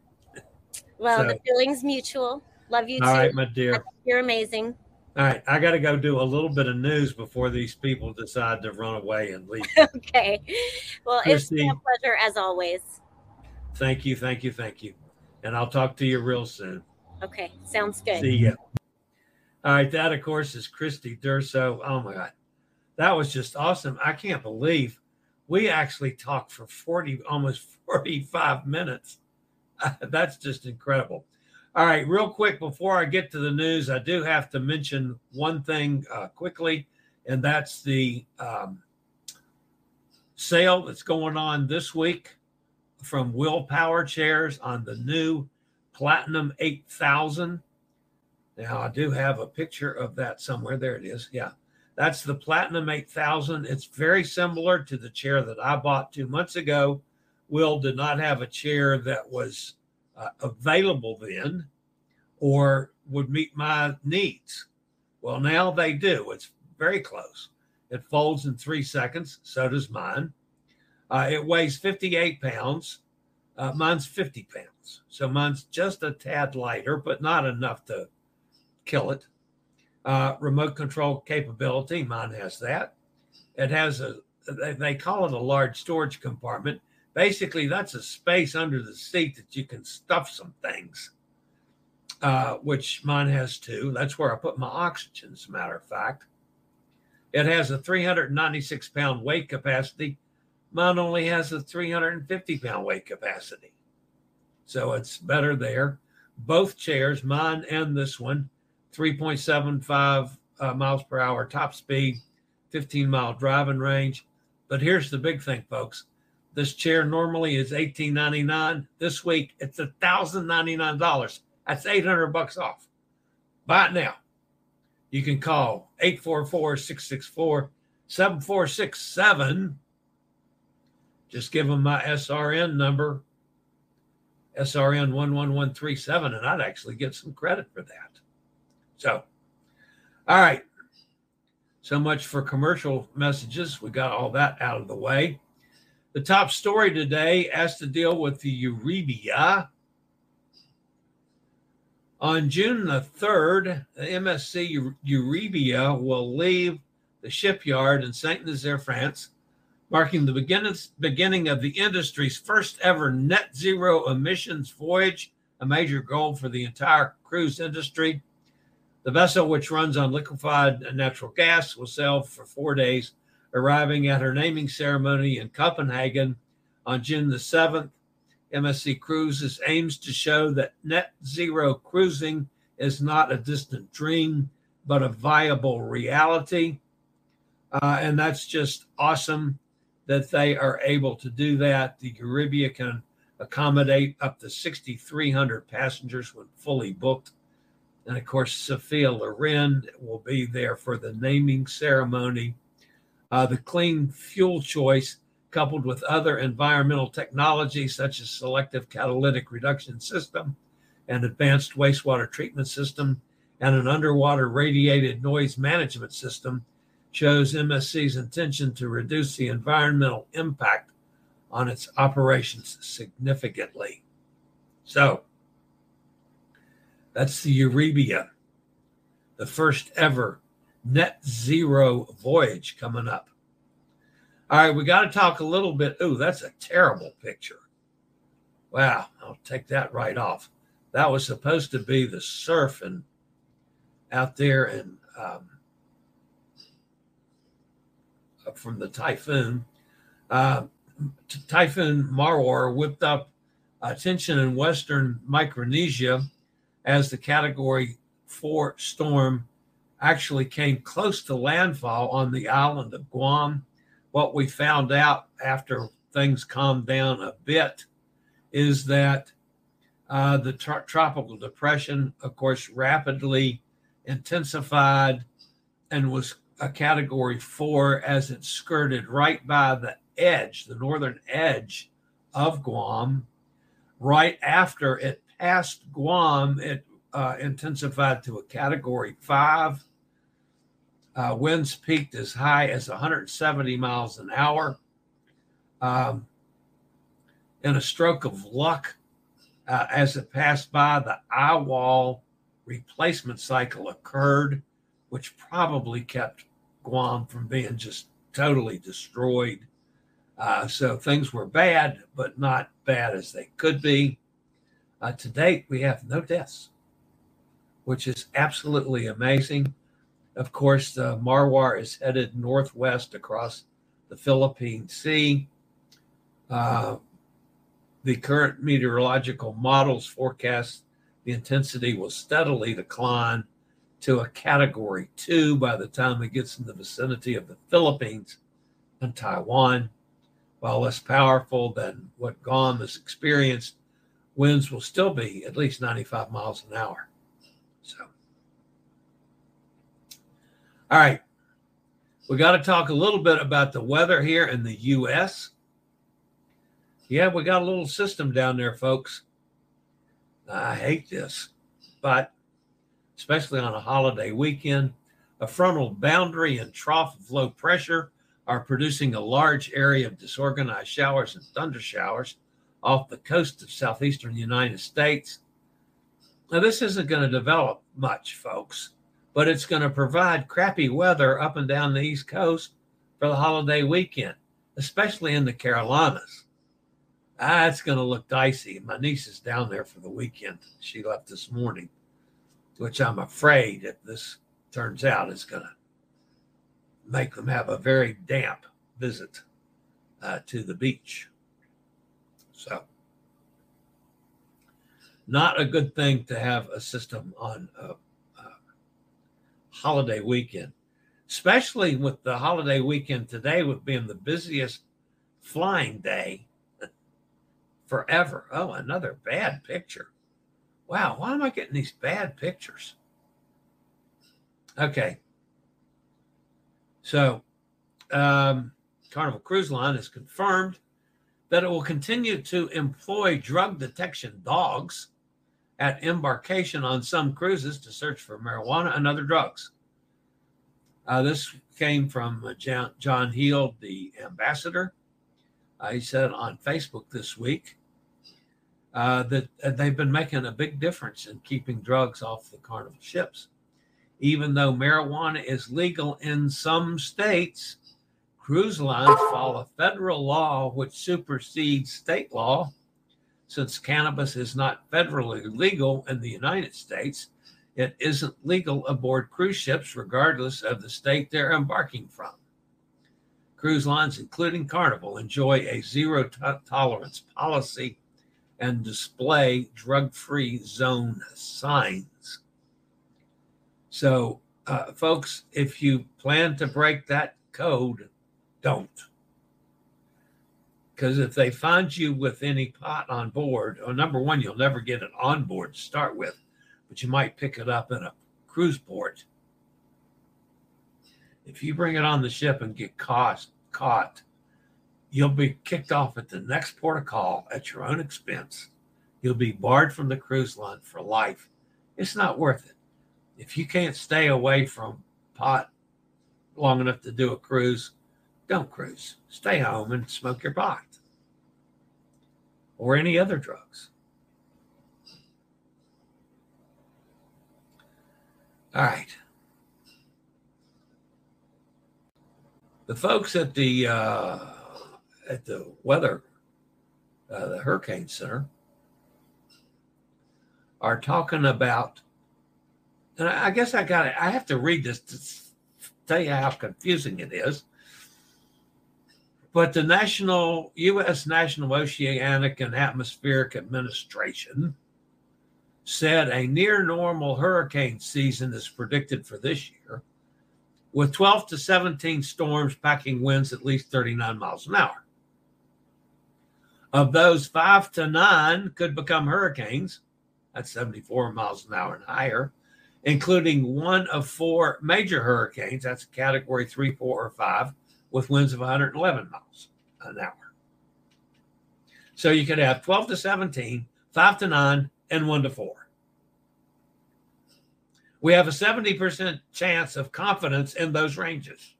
Well, the feeling's mutual. Love you too. All right, my dear. You're amazing. All right, I got to go do a little bit of news before these people decide to run away and leave. Okay. Well, Christy, it's a pleasure as always. Thank you, thank you, thank you. And I'll talk to you real soon. Okay, sounds good. See ya. All right, that, of course, is Christy Durso. Oh, my God. That was just awesome. I can't believe we actually talked for almost 45 minutes. That's just incredible. All right, real quick, before I get to the news, I do have to mention one thing quickly, and that's the sale that's going on this week from WHILL Power Chairs on the new Platinum 8000. Now, I do have a picture of that somewhere. There it is. Yeah, that's the Platinum 8000. It's very similar to the chair that I bought 2 months ago. WHILL did not have a chair that was available then or would meet my needs. Well, now they do. It's very close. It folds in 3 seconds. So does mine. It weighs 58 pounds. Mine's 50 pounds. So mine's just a tad lighter, but not enough to kill it. Remote control capability. Mine has that. It has they call it a large storage compartment. Basically, that's a space under the seat that you can stuff some things, which mine has too. That's where I put my oxygen, as a matter of fact. It has a 396-pound weight capacity. Mine only has a 350-pound weight capacity. So it's better there. Both chairs, mine and this one, 3.75 miles per hour top speed, 15-mile driving range. But here's the big thing, folks. This chair normally is $1,899. This week, it's $1,099. That's $800 off. Buy it now. You can call 844-664-7467. Just give them my SRN number, SRN 11137, and I'd actually get some credit for that. So, all right. So much for commercial messages. We got all that out of the way. The top story today has to deal with the Euribia. On June the 3rd, the MSC Euribia will leave the shipyard in Saint-Nazaire, France, marking the beginning of the industry's first ever net zero emissions voyage, a major goal for the entire cruise industry. The vessel, which runs on liquefied natural gas, will sail for 4 days, arriving at her naming ceremony in Copenhagen on June the 7th. MSC Cruises aims to show that net zero cruising is not a distant dream, but a viable reality. And that's just awesome that they are able to do that. The Euribia can accommodate up to 6,300 passengers when fully booked. And, of course, Sophia Loren will be there for the naming ceremony. The clean fuel choice, coupled with other environmental technologies such as selective catalytic reduction system, an advanced wastewater treatment system, and an underwater radiated noise management system, shows MSC's intention to reduce the environmental impact on its operations significantly. So that's the Euribia, the first ever Net Zero Voyage coming up. All right, we got to talk a little bit. Ooh, that's a terrible picture. Wow, I'll take that right off. That was supposed to be the surfing out there and up from the typhoon. Typhoon Mawar whipped up attention in Western Micronesia as the Category 4 storm actually came close to landfall on the island of Guam. What we found out after things calmed down a bit is that the tropical depression, of course, rapidly intensified and was a Category 4 as it skirted right by the edge, the northern edge of Guam. Right after it passed Guam, it intensified to a Category 5. Winds peaked as high as 170 miles an hour. In a stroke of luck, as it passed by, the eye wall replacement cycle occurred, which probably kept Guam from being just totally destroyed. So things were bad, but not bad as they could be. To date, we have no deaths, which is absolutely amazing. Of course, the Mawar is headed northwest across the Philippine Sea. The current meteorological models forecast the intensity will steadily decline to a Category 2 by the time it gets in the vicinity of the Philippines and Taiwan. While less powerful than what Guam has experienced, winds will still be at least 95 miles an hour. So, all right, we got to talk a little bit about the weather here in the U.S. Yeah, we got a little system down there, folks. I hate this, but especially on a holiday weekend, a frontal boundary and trough of low pressure are producing a large area of disorganized showers and thundershowers off the coast of southeastern United States. Now, this isn't going to develop much, folks, but it's going to provide crappy weather up and down the East Coast for the holiday weekend, especially in the Carolinas. It's going to look dicey. My niece is down there for the weekend. She left this morning, which I'm afraid if this turns out is going to make them have a very damp visit to the beach. So not a good thing to have a system on a holiday weekend, especially with the holiday weekend today with being the busiest flying day forever. Oh, another bad picture. Wow, why am I getting these bad pictures? Okay. So Carnival Cruise Line has confirmed that it will continue to employ drug detection dogs at embarkation on some cruises to search for marijuana and other drugs. This came from John Heald, the ambassador. He said on Facebook this week. That they've been making a big difference in keeping drugs off the Carnival ships. Even though marijuana is legal in some states, cruise lines follow federal law which supersedes state law. Since cannabis is not federally legal in the United States, it isn't legal aboard cruise ships regardless of the state they're embarking from. Cruise lines, including Carnival, enjoy a zero-tolerance policy and display drug-free zone signs. So, folks, if you plan to break that code, don't. Because if they find you with any pot on board, well, number one, you'll never get it on board to start with, but you might pick it up in a cruise port. If you bring it on the ship and get caught, you'll be kicked off at the next port of call at your own expense. You'll be barred from the cruise line for life. It's not worth it. If you can't stay away from pot long enough to do a cruise, don't cruise. Stay home and smoke your pot or any other drugs. All right. the folks at the weather, the Hurricane Center, are talking about, and I guess I got it. I have to read this to tell you how confusing it is. But the U.S. National Oceanic and Atmospheric Administration said a near normal hurricane season is predicted for this year, with 12 to 17 storms packing winds at least 39 miles an hour. Of those, 5 to 9 could become hurricanes, at 74 miles an hour and higher, including 1 of 4 major hurricanes, that's category 3, 4, or 5, with winds of 111 miles an hour. So you could have 12 to 17, 5 to 9, and 1 to 4. We have a 70% chance of confidence in those ranges.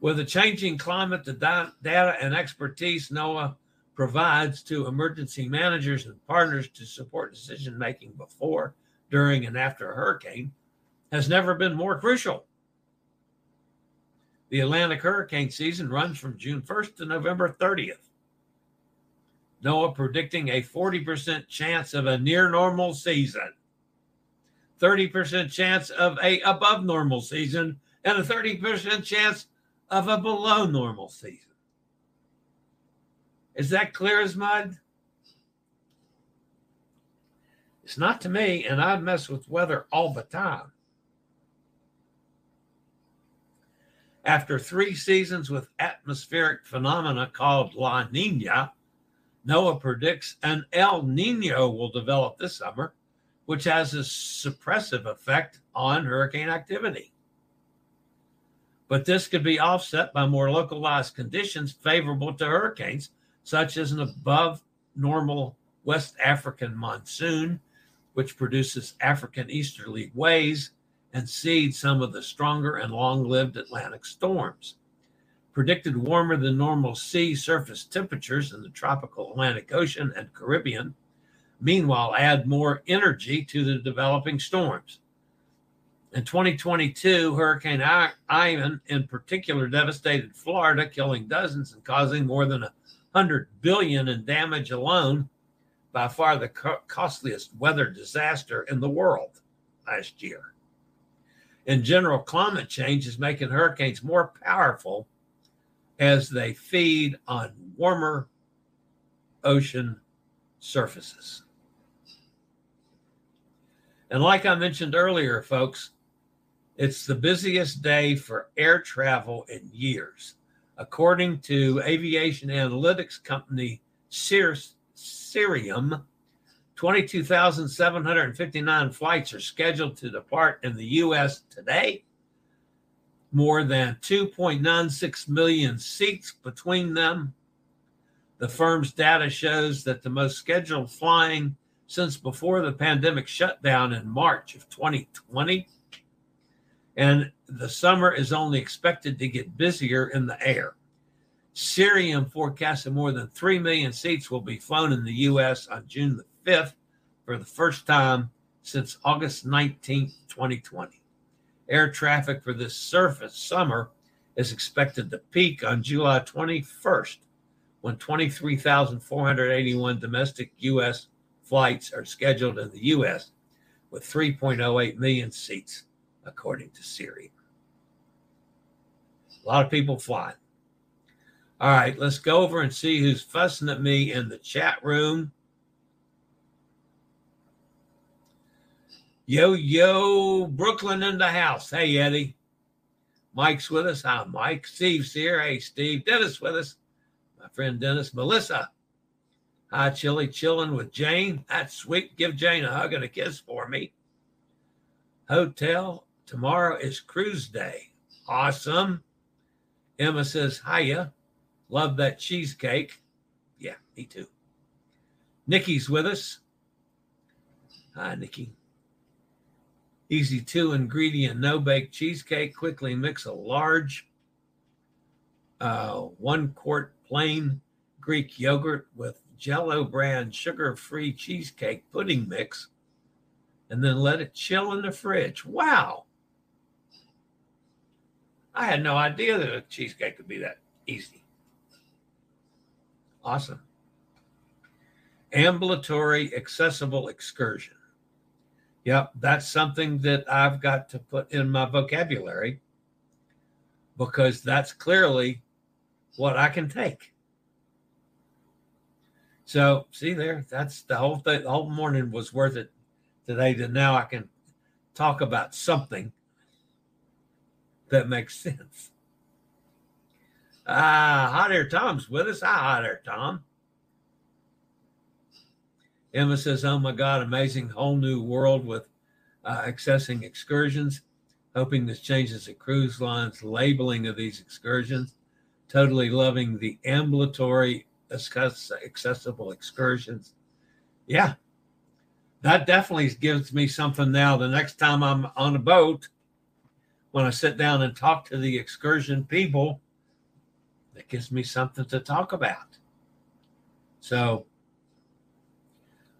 With a changing climate, the data and expertise NOAA provides to emergency managers and partners to support decision-making before, during, and after a hurricane has never been more crucial. The Atlantic hurricane season runs from June 1st to November 30th. NOAA predicting a 40% chance of a near normal season, 30% chance of a above normal season, and a 30% chance of a below normal season. Is that clear as mud? It's not to me, and I mess with weather all the time. After 3 seasons with atmospheric phenomena called La Nina, NOAA predicts an El Nino will develop this summer, which has a suppressive effect on hurricane activity. But this could be offset by more localized conditions favorable to hurricanes, such as an above-normal West African monsoon, which produces African easterly waves and seeds some of the stronger and long-lived Atlantic storms. Predicted warmer than normal sea surface temperatures in the tropical Atlantic Ocean and Caribbean, meanwhile, add more energy to the developing storms. In 2022, Hurricane Ian in particular devastated Florida, killing dozens and causing more than $100 billion in damage alone, by far the costliest weather disaster in the world last year. In general, climate change is making hurricanes more powerful as they feed on warmer ocean surfaces. And like I mentioned earlier, folks, it's the busiest day for air travel in years. According to aviation analytics company Cirium, 22,759 flights are scheduled to depart in the U.S. today. More than 2.96 million seats between them. The firm's data shows that the most scheduled flying since before the pandemic shutdown in March of 2020. And the summer is only expected to get busier in the air. Cirium forecasts that more than 3 million seats will be flown in the U.S. on June the 5th for the first time since August 19, 2020. Air traffic for this surface summer is expected to peak on July 21st, when 23,481 domestic U.S. flights are scheduled in the U.S., with 3.08 million seats, according to Cirium. A lot of people flying. All right, let's go over and see who's fussing at me in the chat room. Yo, yo, Brooklyn in the house. Hey, Eddie. Mike's with us. Hi, Mike. Steve's here. Hey, Steve. Dennis with us. My friend Dennis. Melissa. Hi, Chillie. Chilling with Jane. That's sweet. Give Jane a hug and a kiss for me. Hotel. Tomorrow is cruise day. Awesome. Emma says, hiya. Love that cheesecake. Yeah, me too. Nikki's with us. Hi, Nikki. Easy 2-ingredient no-bake cheesecake. Quickly mix a large 1-quart plain Greek yogurt with Jell-O brand sugar-free cheesecake pudding mix, and then let it chill in the fridge. Wow. I had no idea that a cheesecake could be that easy. Awesome. Ambulatory accessible excursion. Yep, that's something that I've got to put in my vocabulary because that's clearly what I can take. So see there, that's the whole thing. The whole morning was worth it today that now I can talk about something that makes sense. Hot Air Tom's with us. Hi, Hot Air Tom. Emma says, oh my God, amazing whole new world with accessing excursions. Hoping this changes the cruise line's labeling of these excursions. Totally loving the ambulatory accessible excursions. Yeah, that definitely gives me something now. The next time I'm on a boat, when I sit down and talk to the excursion people, that gives me something to talk about. So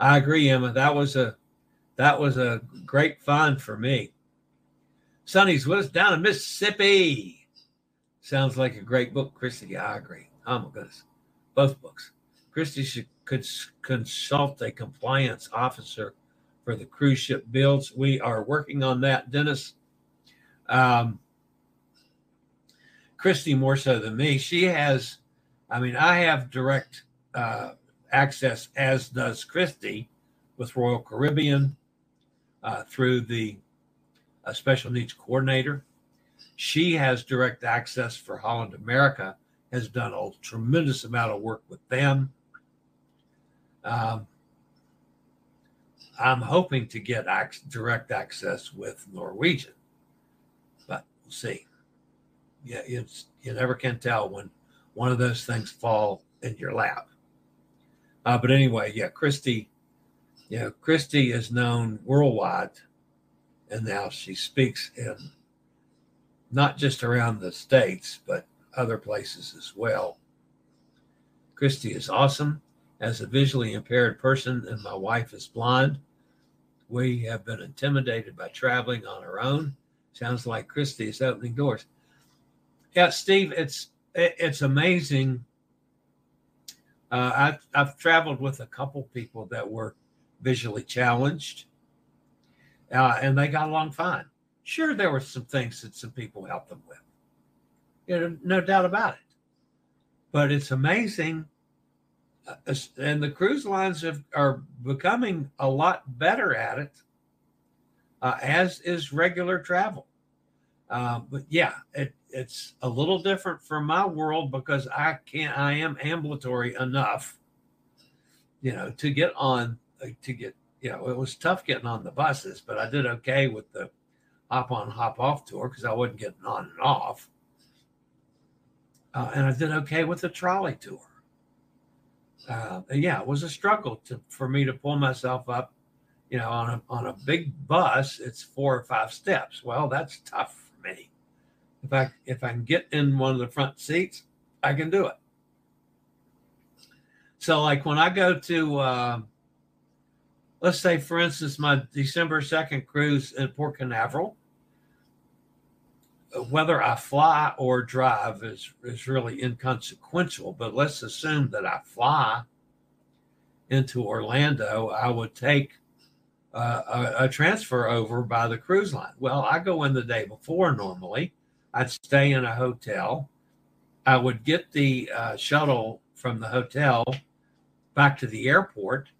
I agree, Emma. That was a great find for me. Sonny's with us down in Mississippi. Sounds like a great book, Christy. I agree. Oh my goodness, both books. Christy could consult a compliance officer for the cruise ship builds. We are working on that, Dennis. Christy more so than me. She has. I mean, I have direct. Access, as does Christy, with Royal Caribbean through the special needs coordinator. She has direct access for Holland America, has done a tremendous amount of work with them. I'm hoping to get direct access with Norwegian, but we'll see. Yeah, you never can tell when one of those things fall in your lap. But anyway, yeah, Christy is known worldwide, and now she speaks in not just around the States, but other places as well. Christy is awesome. As a visually impaired person, and my wife is blind, we have been intimidated by traveling on our own. Sounds like Christy is opening doors. Yeah, Steve, it's amazing. I've traveled with a couple people that were visually challenged, and they got along fine. Sure, there were some things that some people helped them with, no doubt about it. But it's amazing, and the cruise lines are becoming a lot better at it, as is regular travel. But yeah, it's a little different from my world because I am ambulatory enough, to get on, it was tough getting on the buses, but I did okay with the hop on, hop off tour because I wasn't getting on and off. And I did okay with the trolley tour. Yeah, it was a struggle for me to pull myself up, on a big bus, it's 4 or 5 steps. Well, that's tough for me. If I can get in one of the front seats, I can do it. So like when I go to, let's say, for instance, my December 2nd cruise in Port Canaveral, whether I fly or drive is really inconsequential. But let's assume that I fly into Orlando, I would take a transfer over by the cruise line. Well, I go in the day before normally. I'd stay in a hotel. I would get the shuttle from the hotel back to the airport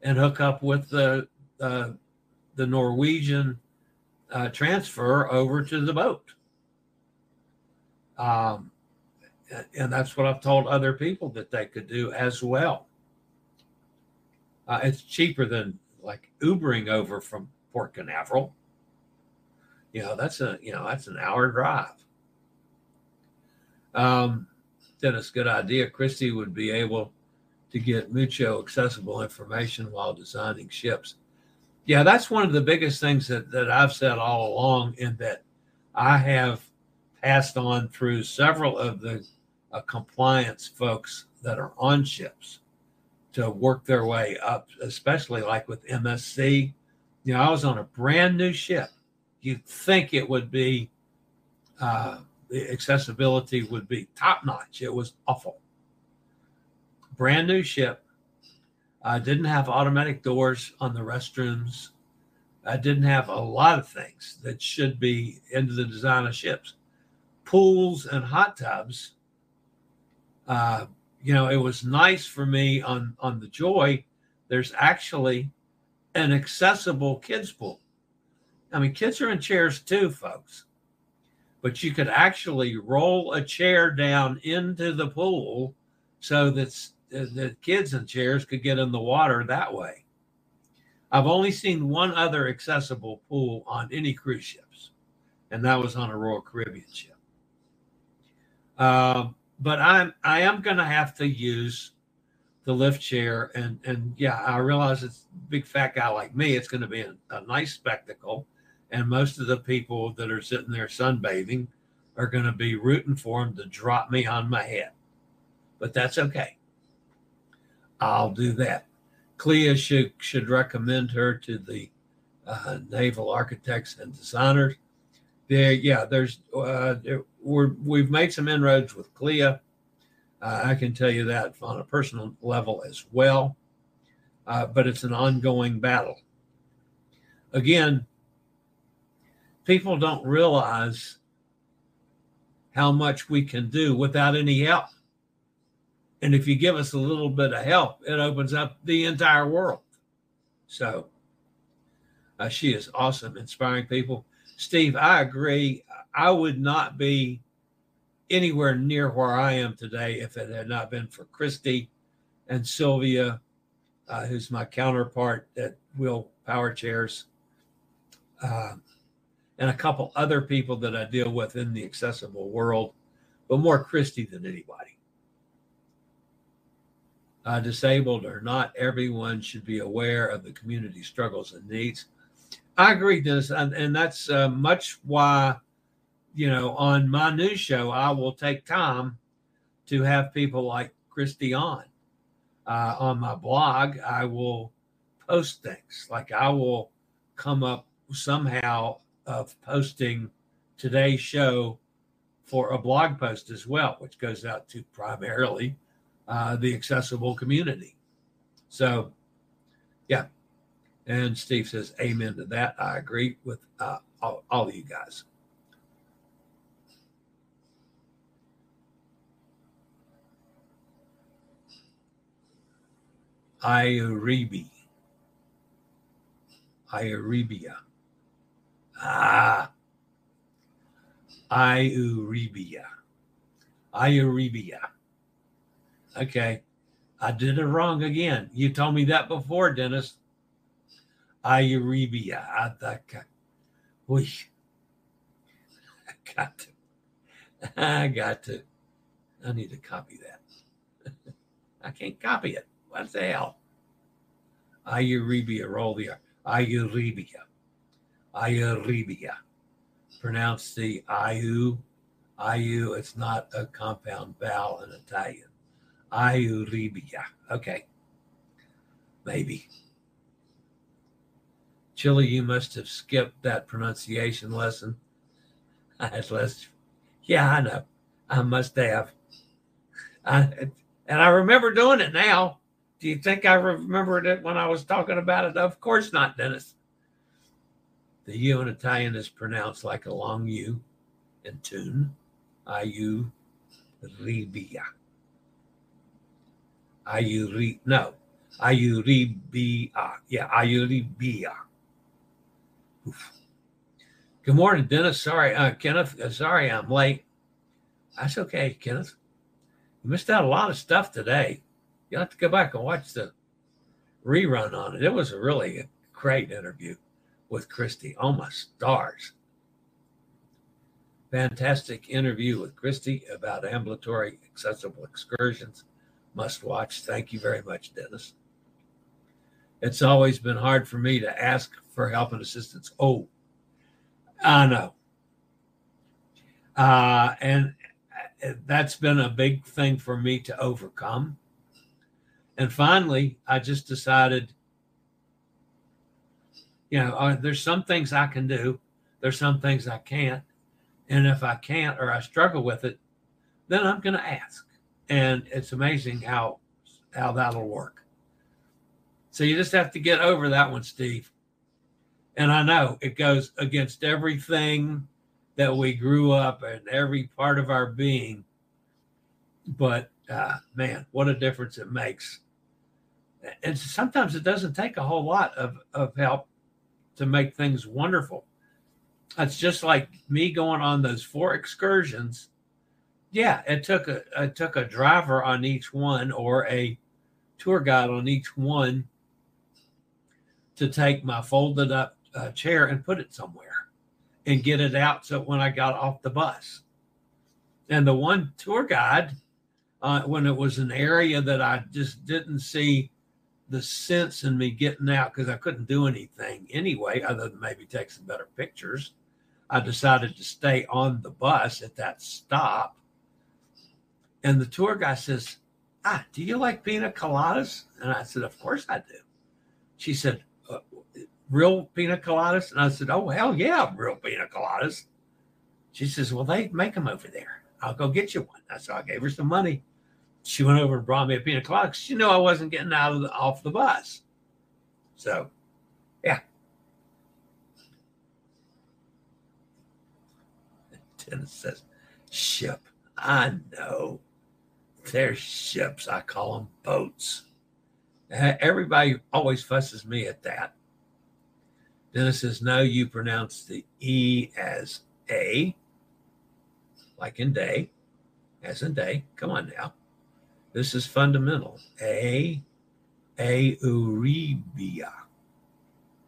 and hook up with the Norwegian transfer over to the boat. And that's what I've told other people that they could do as well. It's cheaper than like Ubering over from Port Canaveral. That's an hour drive. Then it's a good idea. Christy would be able to get mucho accessible information while designing ships. Yeah, that's one of the biggest things that I've said all along, in that I have passed on through several of the compliance folks that are on ships to work their way up, especially like with MSC. I was on a brand new ship. You'd think it would be the accessibility would be top notch. It was awful. Brand new ship. I didn't have automatic doors on the restrooms. I didn't have a lot of things that should be into the design of ships. Pools and hot tubs. You know, it was nice for me on the Joy. There's actually an accessible kids pool. I mean, kids are in chairs too, folks. But you could actually roll a chair down into the pool so that the kids in chairs could get in the water that way. I've only seen one other accessible pool on any cruise ships, and that was on a Royal Caribbean ship. But I am going to have to use the lift chair, and yeah, I realize it's a big fat guy like me. It's going to be a nice spectacle, and most of the people that are sitting there sunbathing are going to be rooting for them to drop me on my head. But that's okay. I'll do that. Clea should recommend her to the naval architects and designers. We've made some inroads with Clea. I can tell you that on a personal level as well, but it's an ongoing battle. Again, people don't realize how much we can do without any help. And if you give us a little bit of help, it opens up the entire world. So she is awesome, inspiring people. Steve, I agree. I would not be anywhere near where I am today if it had not been for Christy and Sylvia, who's my counterpart at Will Power Chairs, and a couple other people that I deal with in the accessible world, but more Christy than anybody. Disabled or not, everyone should be aware of the community struggles and needs. I agree, Dennis, and that's much why, you know, on my new show, I will take time to have people like Christy on. On my blog, I will post things. Like I will come up somehow of posting today's show for a blog post as well, which goes out to primarily the accessible community. So, yeah. And Steve says, amen to that. I agree with all of you guys. Euribia. Euribia. Okay, I did it wrong again. You told me that before, Dennis. Euribia. I think I got to. I need to copy that. I can't copy it. What the hell? Euribia. Roll the R. Euribia. Pronounce the IU. It's not a compound vowel in Italian. Euribia. Okay. Maybe. Chillie, you must have skipped that pronunciation lesson. Yeah, I know. I must have. And I remember doing it now. Do you think I remembered it when I was talking about it? Of course not, Dennis. The U in Italian is pronounced like a long U in tune. Euribia. Euribia. Oof. Good morning, Dennis. Sorry, Kenneth. Sorry, I'm late. That's okay, Kenneth. You missed out a lot of stuff today. You'll have to go back and watch the rerun on it. It was a really great interview with Christy. Oh, my stars. Fantastic interview with Christy about ambulatory accessible excursions. Must watch. Thank you very much, Dennis. It's always been hard for me to ask for help and assistance. Oh, I know. And that's been a big thing for me to overcome. And finally, I just decided, you know, there's some things I can do. There's some things I can't. And if I can't, or I struggle with it, then I'm going to ask. And it's amazing how that'll work. So you just have to get over that one, Steve. And I know it goes against everything that we grew up and every part of our being. But man, what a difference it makes. And sometimes it doesn't take a whole lot of help to make things wonderful. It's just like me going on those 4 excursions. Yeah, it took a driver on each one, or a tour guide on each one, to take my folded up chair and put it somewhere and get it out. So when I got off the bus, and the one tour guide, when it was an area that I just didn't see the sense in me getting out, because I couldn't do anything anyway, other than maybe take some better pictures, I decided to stay on the bus at that stop. And the tour guy says, do you like pina coladas? And I said, of course I do. She said, real pina coladas? And I said, oh, hell yeah, real pina coladas. She says, well, they make them over there. I'll go get you one. So I gave her some money. She went over and brought me a pina colada. She knew I wasn't getting out of off the bus. So, yeah. Dennis says, ship. I know. They're ships. I call them boats. Everybody always fusses me at that. Dennis says, no, you pronounce the E as A, like in day, as in day. Come on now. This is fundamental. Euribia.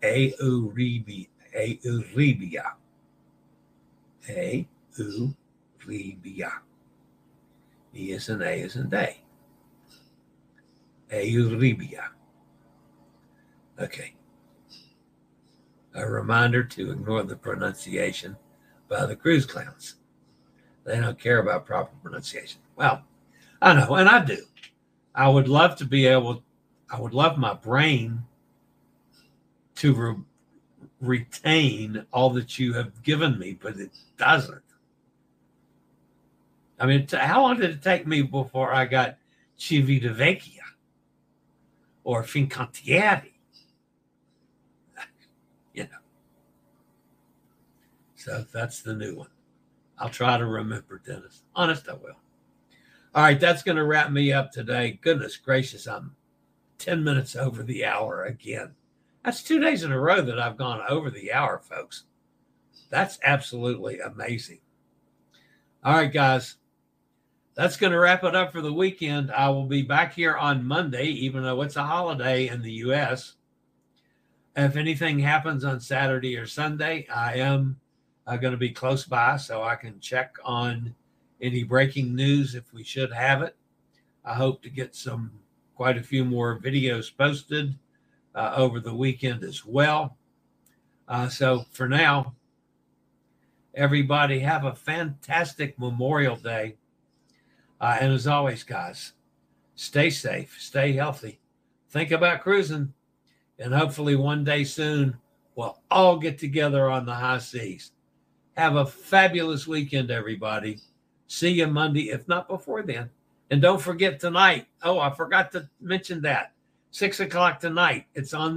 Euribia. Euribia. Euribia. E is in A is in day. Euribia. Okay. A reminder to ignore the pronunciation by the cruise clowns. They don't care about proper pronunciation. Well, I know, and I do. I would love my brain to retain all that you have given me, but it doesn't. I mean, how long did it take me before I got Civitavecchia or Fincantieri? You know. So that's the new one. I'll try to remember, Dennis. Honest, I will. All right, that's going to wrap me up today. Goodness gracious, I'm 10 minutes over the hour again. That's 2 days in a row that I've gone over the hour, folks. That's absolutely amazing. All right, guys, that's going to wrap it up for the weekend. I will be back here on Monday, even though it's a holiday in the U.S. If anything happens on Saturday or Sunday, I am going to be close by so I can check on any breaking news if we should have it. I hope to get quite a few more videos posted over the weekend as well. So for now, everybody have a fantastic Memorial Day. And as always, guys, stay safe, stay healthy, think about cruising, and hopefully one day soon we'll all get together on the high seas. Have a fabulous weekend, everybody. See you Monday, if not before then. And don't forget tonight. Oh, I forgot to mention that. 6 o'clock tonight. It's in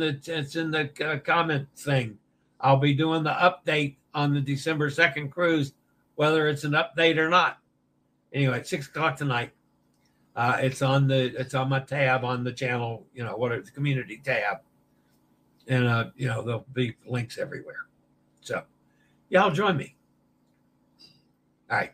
the comment thing. I'll be doing the update on the December 2nd cruise, whether it's an update or not. Anyway, 6 o'clock tonight. It's on my tab on the channel. You know, what it's the community tab, and you know there'll be links everywhere. So. Y'all join me. All right.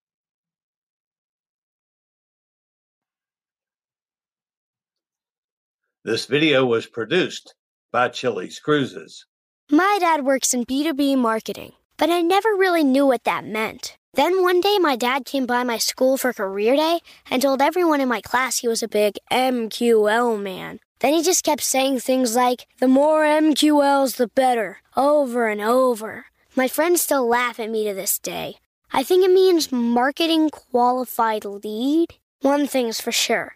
This video was produced by Chillie's Cruises. My dad works in B2B marketing, but I never really knew what that meant. Then one day, my dad came by my school for career day and told everyone in my class he was a big MQL man. Then he just kept saying things like, the more MQLs, the better, over and over. My friends still laugh at me to this day. I think it means marketing qualified lead. One thing's for sure.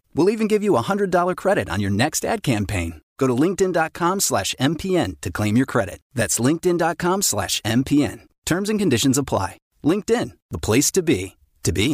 We'll even give you a $100 credit on your next ad campaign. Go to linkedin.com/MPN to claim your credit. That's linkedin.com/MPN. Terms and conditions apply. LinkedIn, the place to be.